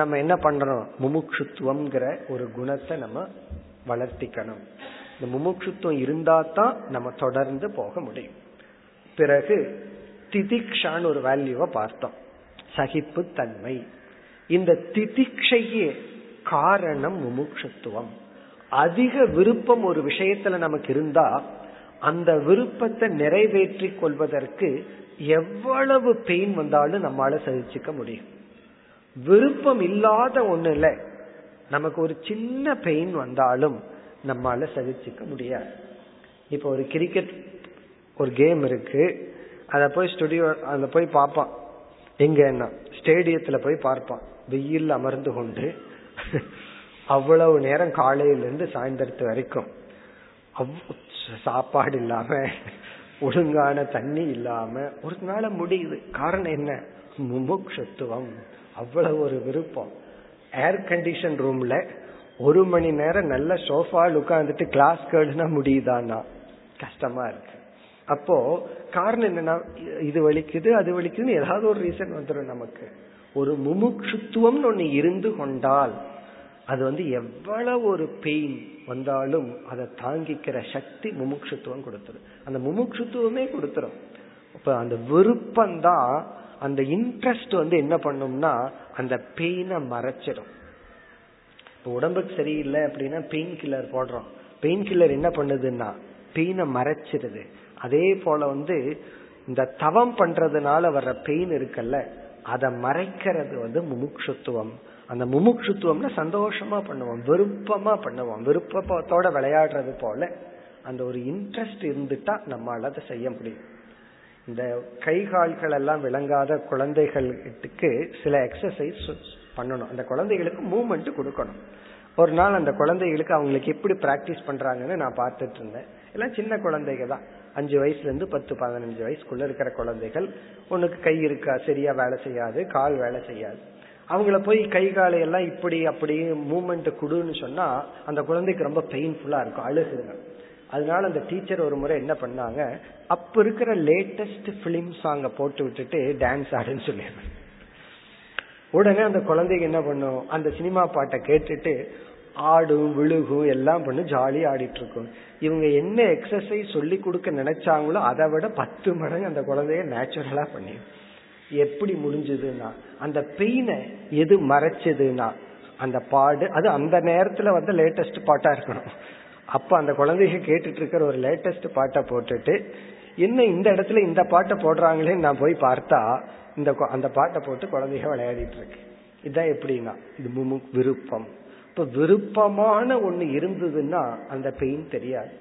நம்ம என்ன பண்றோம், முமுட்சுத்துவம்ங்கிற ஒரு குணத்தை நம்ம வளர்த்திக்கணும். இந்த முமுட்சுத்துவம் இருந்தா தான் நம்ம தொடர்ந்து போக முடியும். பிறகு திதிக்ஷான்னு ஒரு வேல்யூவை பார்த்தோம், சகிப்பு தன்மை. இந்த திதிக்ஷையே காரணம் முமுட்சுத்துவம். அதிக விருப்பம் ஒரு விஷயத்துல நமக்கு இருந்தா அந்த விருப்பத்தை நிறைவேற்றி கொள்வதற்கு எவ்வளவு பெயின் வந்தாலும் நம்மளால சகிச்சுக்க முடியும். விருப்பம் இல்லாத ஒண்ணுல நமக்கு ஒரு சின்ன பெயின் வந்தாலும் நம்மளால சகிச்சுக்க முடியாது. இப்போ ஒரு கிரிக்கெட் ஒரு கேம் இருக்கு, அதை போய் ஸ்டுடியோ அதை போய் பார்ப்பான். எங்கன்னா ஸ்டேடியத்துல போய் பார்ப்பான், வெயில் அமர்ந்து கொண்டு அவ்வளவு நேரம், காலையிலிருந்து சாயந்தரத்து வரைக்கும் சாப்பாடு இல்லாம ஒழுங்கான தண்ணி இல்லாம ஒரு நாள முடியுது. காரணம் என்ன, முமுட்சுத்துவம், அவ்வளவு ஒரு விருப்பம். ஏர் கண்டிஷன் ரூம்ல ஒரு மணி நேரம் நல்ல சோஃபால் உட்கார்ந்துட்டு கிளாஸ் கேடுனா முடியுதான்னா கஷ்டமா இருக்கு. அப்போ காரணம் என்னன்னா இது வலிக்குது அது வலிக்குதுன்னு ஏதாவது ஒரு ரீசன் வந்துடும் நமக்கு. ஒரு முமுட்சுத்துவம் ஒன்னு இருந்து கொண்டால் அது வந்து எவ்வளவு ஒரு பெயின் வந்தாலும் அதை தாங்கிக்கிற சக்தி முமுட்சுத்துவம் கொடுத்துரும். அந்த முமுட்சுத்துவமே கொடுத்துரும். அப்ப அந்த விருப்பம்தான், அந்த இன்ட்ரெஸ்ட் வந்து என்ன பண்ணும்னா அந்த பெயினை மறைச்சிடும். இப்போ உடம்புக்கு சரியில்லை அப்படின்னா பெயின் கில்லர் போடுறோம். பெயின் கில்லர் என்ன பண்ணுதுன்னா பெயினை மறைச்சிடுது. அதே போல வந்து இந்த தவம் பண்றதுனால வர்ற பெயின் இருக்குல்ல, அதை மறைக்கிறது வந்து முமுட்சுத்துவம். அந்த முமுட்சுத்துவம்னா சந்தோஷமா பண்ணுவோம், விருப்பமா பண்ணுவோம், விருப்பத்தோட விளையாடுறது போல. அந்த ஒரு இன்ட்ரெஸ்ட் இருந்துட்டா நம்மளால அதை செய்ய முடியும். இந்த கை கால்கள் எல்லாம் விளங்காத குழந்தைகளுக்கு சில எக்ஸசைஸ் பண்ணணும். அந்த குழந்தைகளுக்கு மூவ்மெண்ட் கொடுக்கணும். ஒரு நாள் அந்த குழந்தைகளுக்கு அவங்களுக்கு எப்படி பிராக்டிஸ் பண்றாங்கன்னு நான் பார்த்துட்டு இருந்தேன். எல்லாம் சின்ன குழந்தைங்க தான், அஞ்சு வயசுல இருந்து பத்து பதினஞ்சு வயசுக்குள்ள இருக்கிற குழந்தைகள். ஒண்ணுக்கு கை இருக்கா சரியா வேலை செய்யாது, கால் வேலை செய்யாது. அவங்கள போய் கை காலையெல்லாம் இப்படி அப்படி மூவ்மெண்ட் கொடுன்னு சொன்னா அந்த குழந்தைக்கு ரொம்ப பெயின்ஃபுல்லா இருக்கும், அழுகுங்க. அதனால அந்த டீச்சர் ஒரு முறை என்ன பண்ணாங்க, அப்ப இருக்கிற லேட்டஸ்ட் பிலிம் சாங்க போட்டு விட்டுட்டு டான்ஸ் ஆடுன்னு சொல்லிடுறாங்க. உடனே அந்த குழந்தைங்க என்ன பண்ணும், அந்த சினிமா பாட்டை கேட்டுட்டு ஆடும் விழுகும் எல்லாம் பண்ணி ஜாலியா ஆடிட்டு இருக்கும். இவங்க என்ன எக்ஸசைஸ் சொல்லி கொடுக்க நினைச்சாங்களோ அதை விட பத்து மடங்கு அந்த குழந்தைய நேச்சுரலா பண்ணி. எப்படி முடிஞ்சதுன்னா அந்த பெயினை எது மறைச்சதுன்னா அந்த பாடு. அது அந்த நேரத்துல வந்து லேட்டஸ்ட் பாட்டா இருக்கணும். அப்ப அந்த குழந்தைய கேட்டுட்டு இருக்கிற ஒரு லேட்டஸ்ட் பாட்டை போட்டுட்டு, என்ன இந்த இடத்துல இந்த பாட்டை போடுறாங்களேன்னு நான் போய் பார்த்தா இந்த அந்த பாட்டை போட்டு குழந்தைய விளையாடிட்டு இருக்கு. இதுதான் எப்படின்னா இது முமு விருப்பம். இப்ப விருப்பமான ஒண்ணு இருந்ததுன்னா அந்த பெயின் தெரியாது.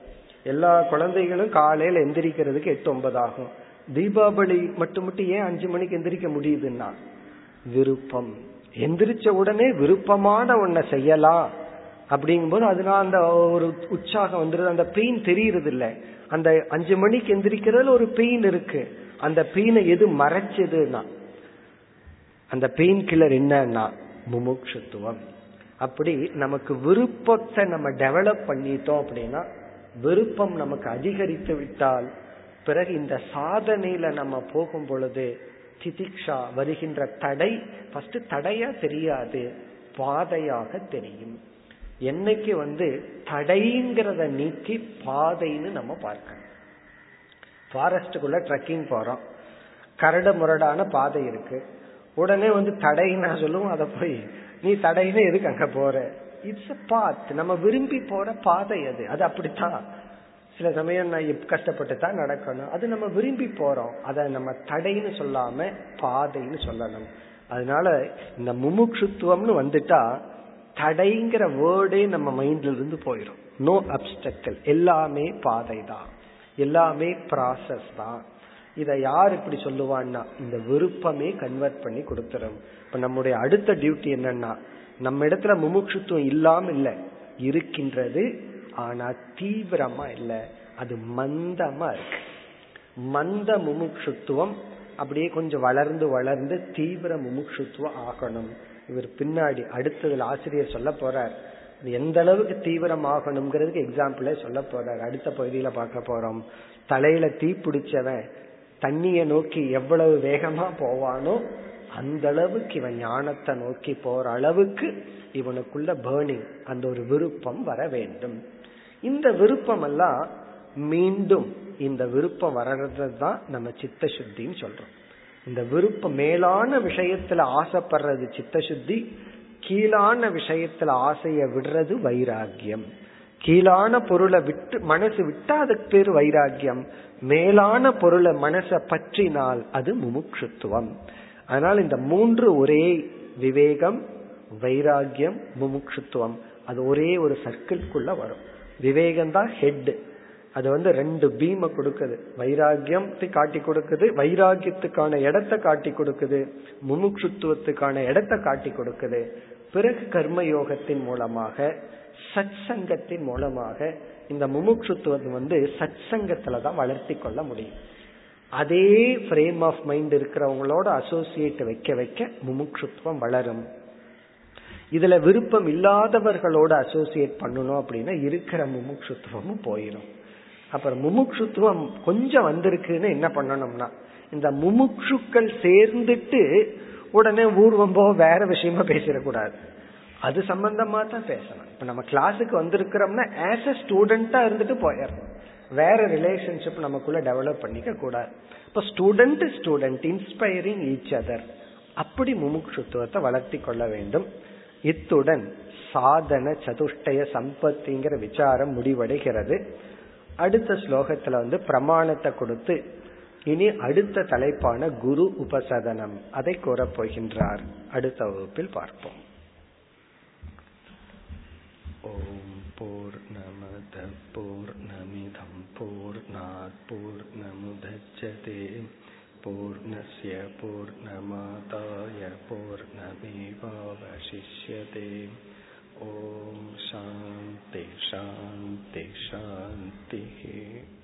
எல்லா குழந்தைகளும் காலையில எந்திரிக்கிறதுக்கு எட்டு ஒன்பது ஆகும். தீபாவளி மட்டும் மட்டும் ஏன் அஞ்சு மணிக்கு எந்திரிக்க முடியுதுன்னா விருப்பம். எந்திரிச்ச உடனே விருப்பமான ஒன்ன செய்யலாம் அப்படிங்கும் போது அதனால அந்த ஒரு உற்சாகம் வந்துருது. அந்த பெயின் தெரியுறது இல்லை. அந்த அஞ்சு மணிக்கு எந்திரிக்கிறதுல ஒரு பெயின் இருக்கு. அந்த பெயினை எது மறைச்சதுன்னா அந்த பெயின் கில்லர் என்னன்னா முமுட்சுத்துவம். அப்படி நமக்கு விருப்பத்தை நம்ம டெவலப் பண்ணிட்டோம் அப்படின்னா, விருப்பம் நமக்கு அதிகரித்து விட்டால் பிறகு இந்த சாதனையில நம்ம போகும் பொழுது திதிக்ஷா வருகின்ற தடை ஃபர்ஸ்ட் தடையா தெரியாது, பாதையாக தெரியும். என்னைக்கு வந்து தடைங்கிறத நீக்கி பாதைன்னு நம்ம பார்க்கணும். ஃபாரஸ்டுக்குள்ள ட்ரெக்கிங் போறோம், கரடு முரடான பாதை இருக்கு, உடனே வந்து தடைன்னா சொல்லுவோம், அதை போய் நீ தடையில எதுக்கு அங்க போற, இட்ஸ் பாத், நம்ம விரும்பி போற பாதை அது, அது அப்படித்தான். சில சமயம் நான் கஷ்டப்பட்டு தான் நடக்கணும், அது நம்ம விரும்பி போறோம், அதை நம்ம தடைன்னு சொல்லாம பாதைன்னு சொல்லணும். அதனால இந்த முமுட்சுத்துவம்னு வந்துட்டா தடைங்கிற வேர்டே நம்ம மைண்ட்ல இருந்து போயிடும். நோ அப்டக்கிள், எல்லாமே பாதை தான், எல்லாமே ப்ராசஸ் தான். இதை யார் இப்படி சொல்லுவான்னா இந்த விருப்பமே கன்வெர்ட் பண்ணி கொடுத்துரும். இப்ப நம்முடைய அடுத்த டியூட்டி என்னன்னா, நம்ம இடத்துல முமுட்சுத்துவம் இல்லாம இல்ல இருக்கின்றது, ஆனா தீவிரமா இல்ல, அது மந்தமா இருக்கு. மந்த முமுட்சுத்துவம் அப்படியே கொஞ்சம் வளர்ந்து வளர்ந்து தீவிர முமுட்சுத்துவம் ஆகணும். இவர் பின்னாடி அடுத்ததுல ஆசிரியர் சொல்ல போறார் எந்த அளவுக்கு தீவிரம் ஆகணும்ங்கிறதுக்கு எக்ஸாம்பிளே சொல்ல போறார். அடுத்த பகுதியில பார்க்க போறோம். தலையில தீ பிடிச்சவன் தண்ணியை நோக்கி எவ்வளவு வேகமா போவானோ அந்த அளவுக்கு இவன் ஞானத்தை நோக்கி போற அளவுக்கு இவனுக்குள்ள பர்னிங், அந்த ஒரு விருப்பம் வர வேண்டும். இந்த விருப்பம் எல்லாம் மீண்டும் இந்த விருப்பம் வர்றதுதான் நம்ம சித்த சுத்தின்னு சொல்றோம். இந்த விருப்பம் மேலான விஷயத்துல ஆசைப்படுறது சித்த சுத்தி, கீழான விஷயத்துல ஆசைய விடுறது வைராகியம். கீழான பொருளை விட்டு மனசு விட்டா அதுக்கு பேர் வைராகியம், மேலான பொருளை மனசை பற்றினால் அது முமுட்சுத்துவம். அதனால இந்த மூன்று ஒரே விவேகம், வைராகியம், முமுட்சுத்துவம், அது ஒரே ஒரு சர்க்கிள்குள்ள வரும். விவேகம் தான் ஹெட், அது வந்து ரெண்டு பீமை கொடுக்குது, வைராகியத்தை காட்டி கொடுக்குது, வைராகியத்துக்கான இடத்தை காட்டி கொடுக்குது, முமுட்சுத்துவத்துக்கான இடத்தை காட்டி கொடுக்குது. பிறகு கர்மயோகத்தின் மூலமாக சத் சங்கத்தின் மூலமாக இந்த முமுட்சுத்துவத்தை வந்து சத் சங்கத்துல தான் வளர்த்தி கொள்ள முடியும். அதே ஃப்ரேம் ஆஃப் மைண்ட் இருக்கிறவங்களோட அசோசியேட் வைக்க வைக்க முமுட்சுத்துவம் வளரும். இதுல விருப்பம் இல்லாதவர்களோட அசோசியேட் பண்ணணும் அப்படின்னா இருக்கிற முமுட்சுத்துவமும் போயிடும். அப்புறம் முமுட்சுத்துவம் கொஞ்சம் வந்திருக்குன்னு என்ன பண்ணணும்னா, இந்த முமுட்சுக்கள் சேர்ந்துட்டு உடனே ஊர்வம் போக வேற விஷயமா பேசிடக்கூடாது, அது சம்பந்தமா தான் பேசணும். இப்ப நம்ம கிளாஸுக்கு வந்திருக்கிறோம்னா ஆஸ் அ ஸ்டூடெண்டா இருந்துட்டு போயிடணும், வேற ரிலேஷன்ஷிப் நமக்குள்ள டெவலப் பண்ணிக்க கூடாது. இப்ப student student inspiring each other, அப்படி முமுட்சுத்துவத்தை வளர்த்தி கொள்ள வேண்டும். இத்துடன் சாதன சதுஷ்டய சம்பத்திங்கிற விசாரம் முடிவடைகிறது. அடுத்த ஸ்லோகத்துல வந்து பிரமாணத்தை கொடுத்து இனி அடுத்த தலைப்பான குரு உபசதனம் அதை கூறப் போகின்றார். அடுத்த வகுப்பில் பார்ப்போம். ஓம் பூர்ணமத பூர்ணமிதம் பூர்ணாத் பூர்ணமுதச்யதே பூர்ணஸ்ய பூர்ணமாதாய பூர்ணமேவாவசிஷ்யதே. ஓம் சாந்தி சாந்தி சாந்தி.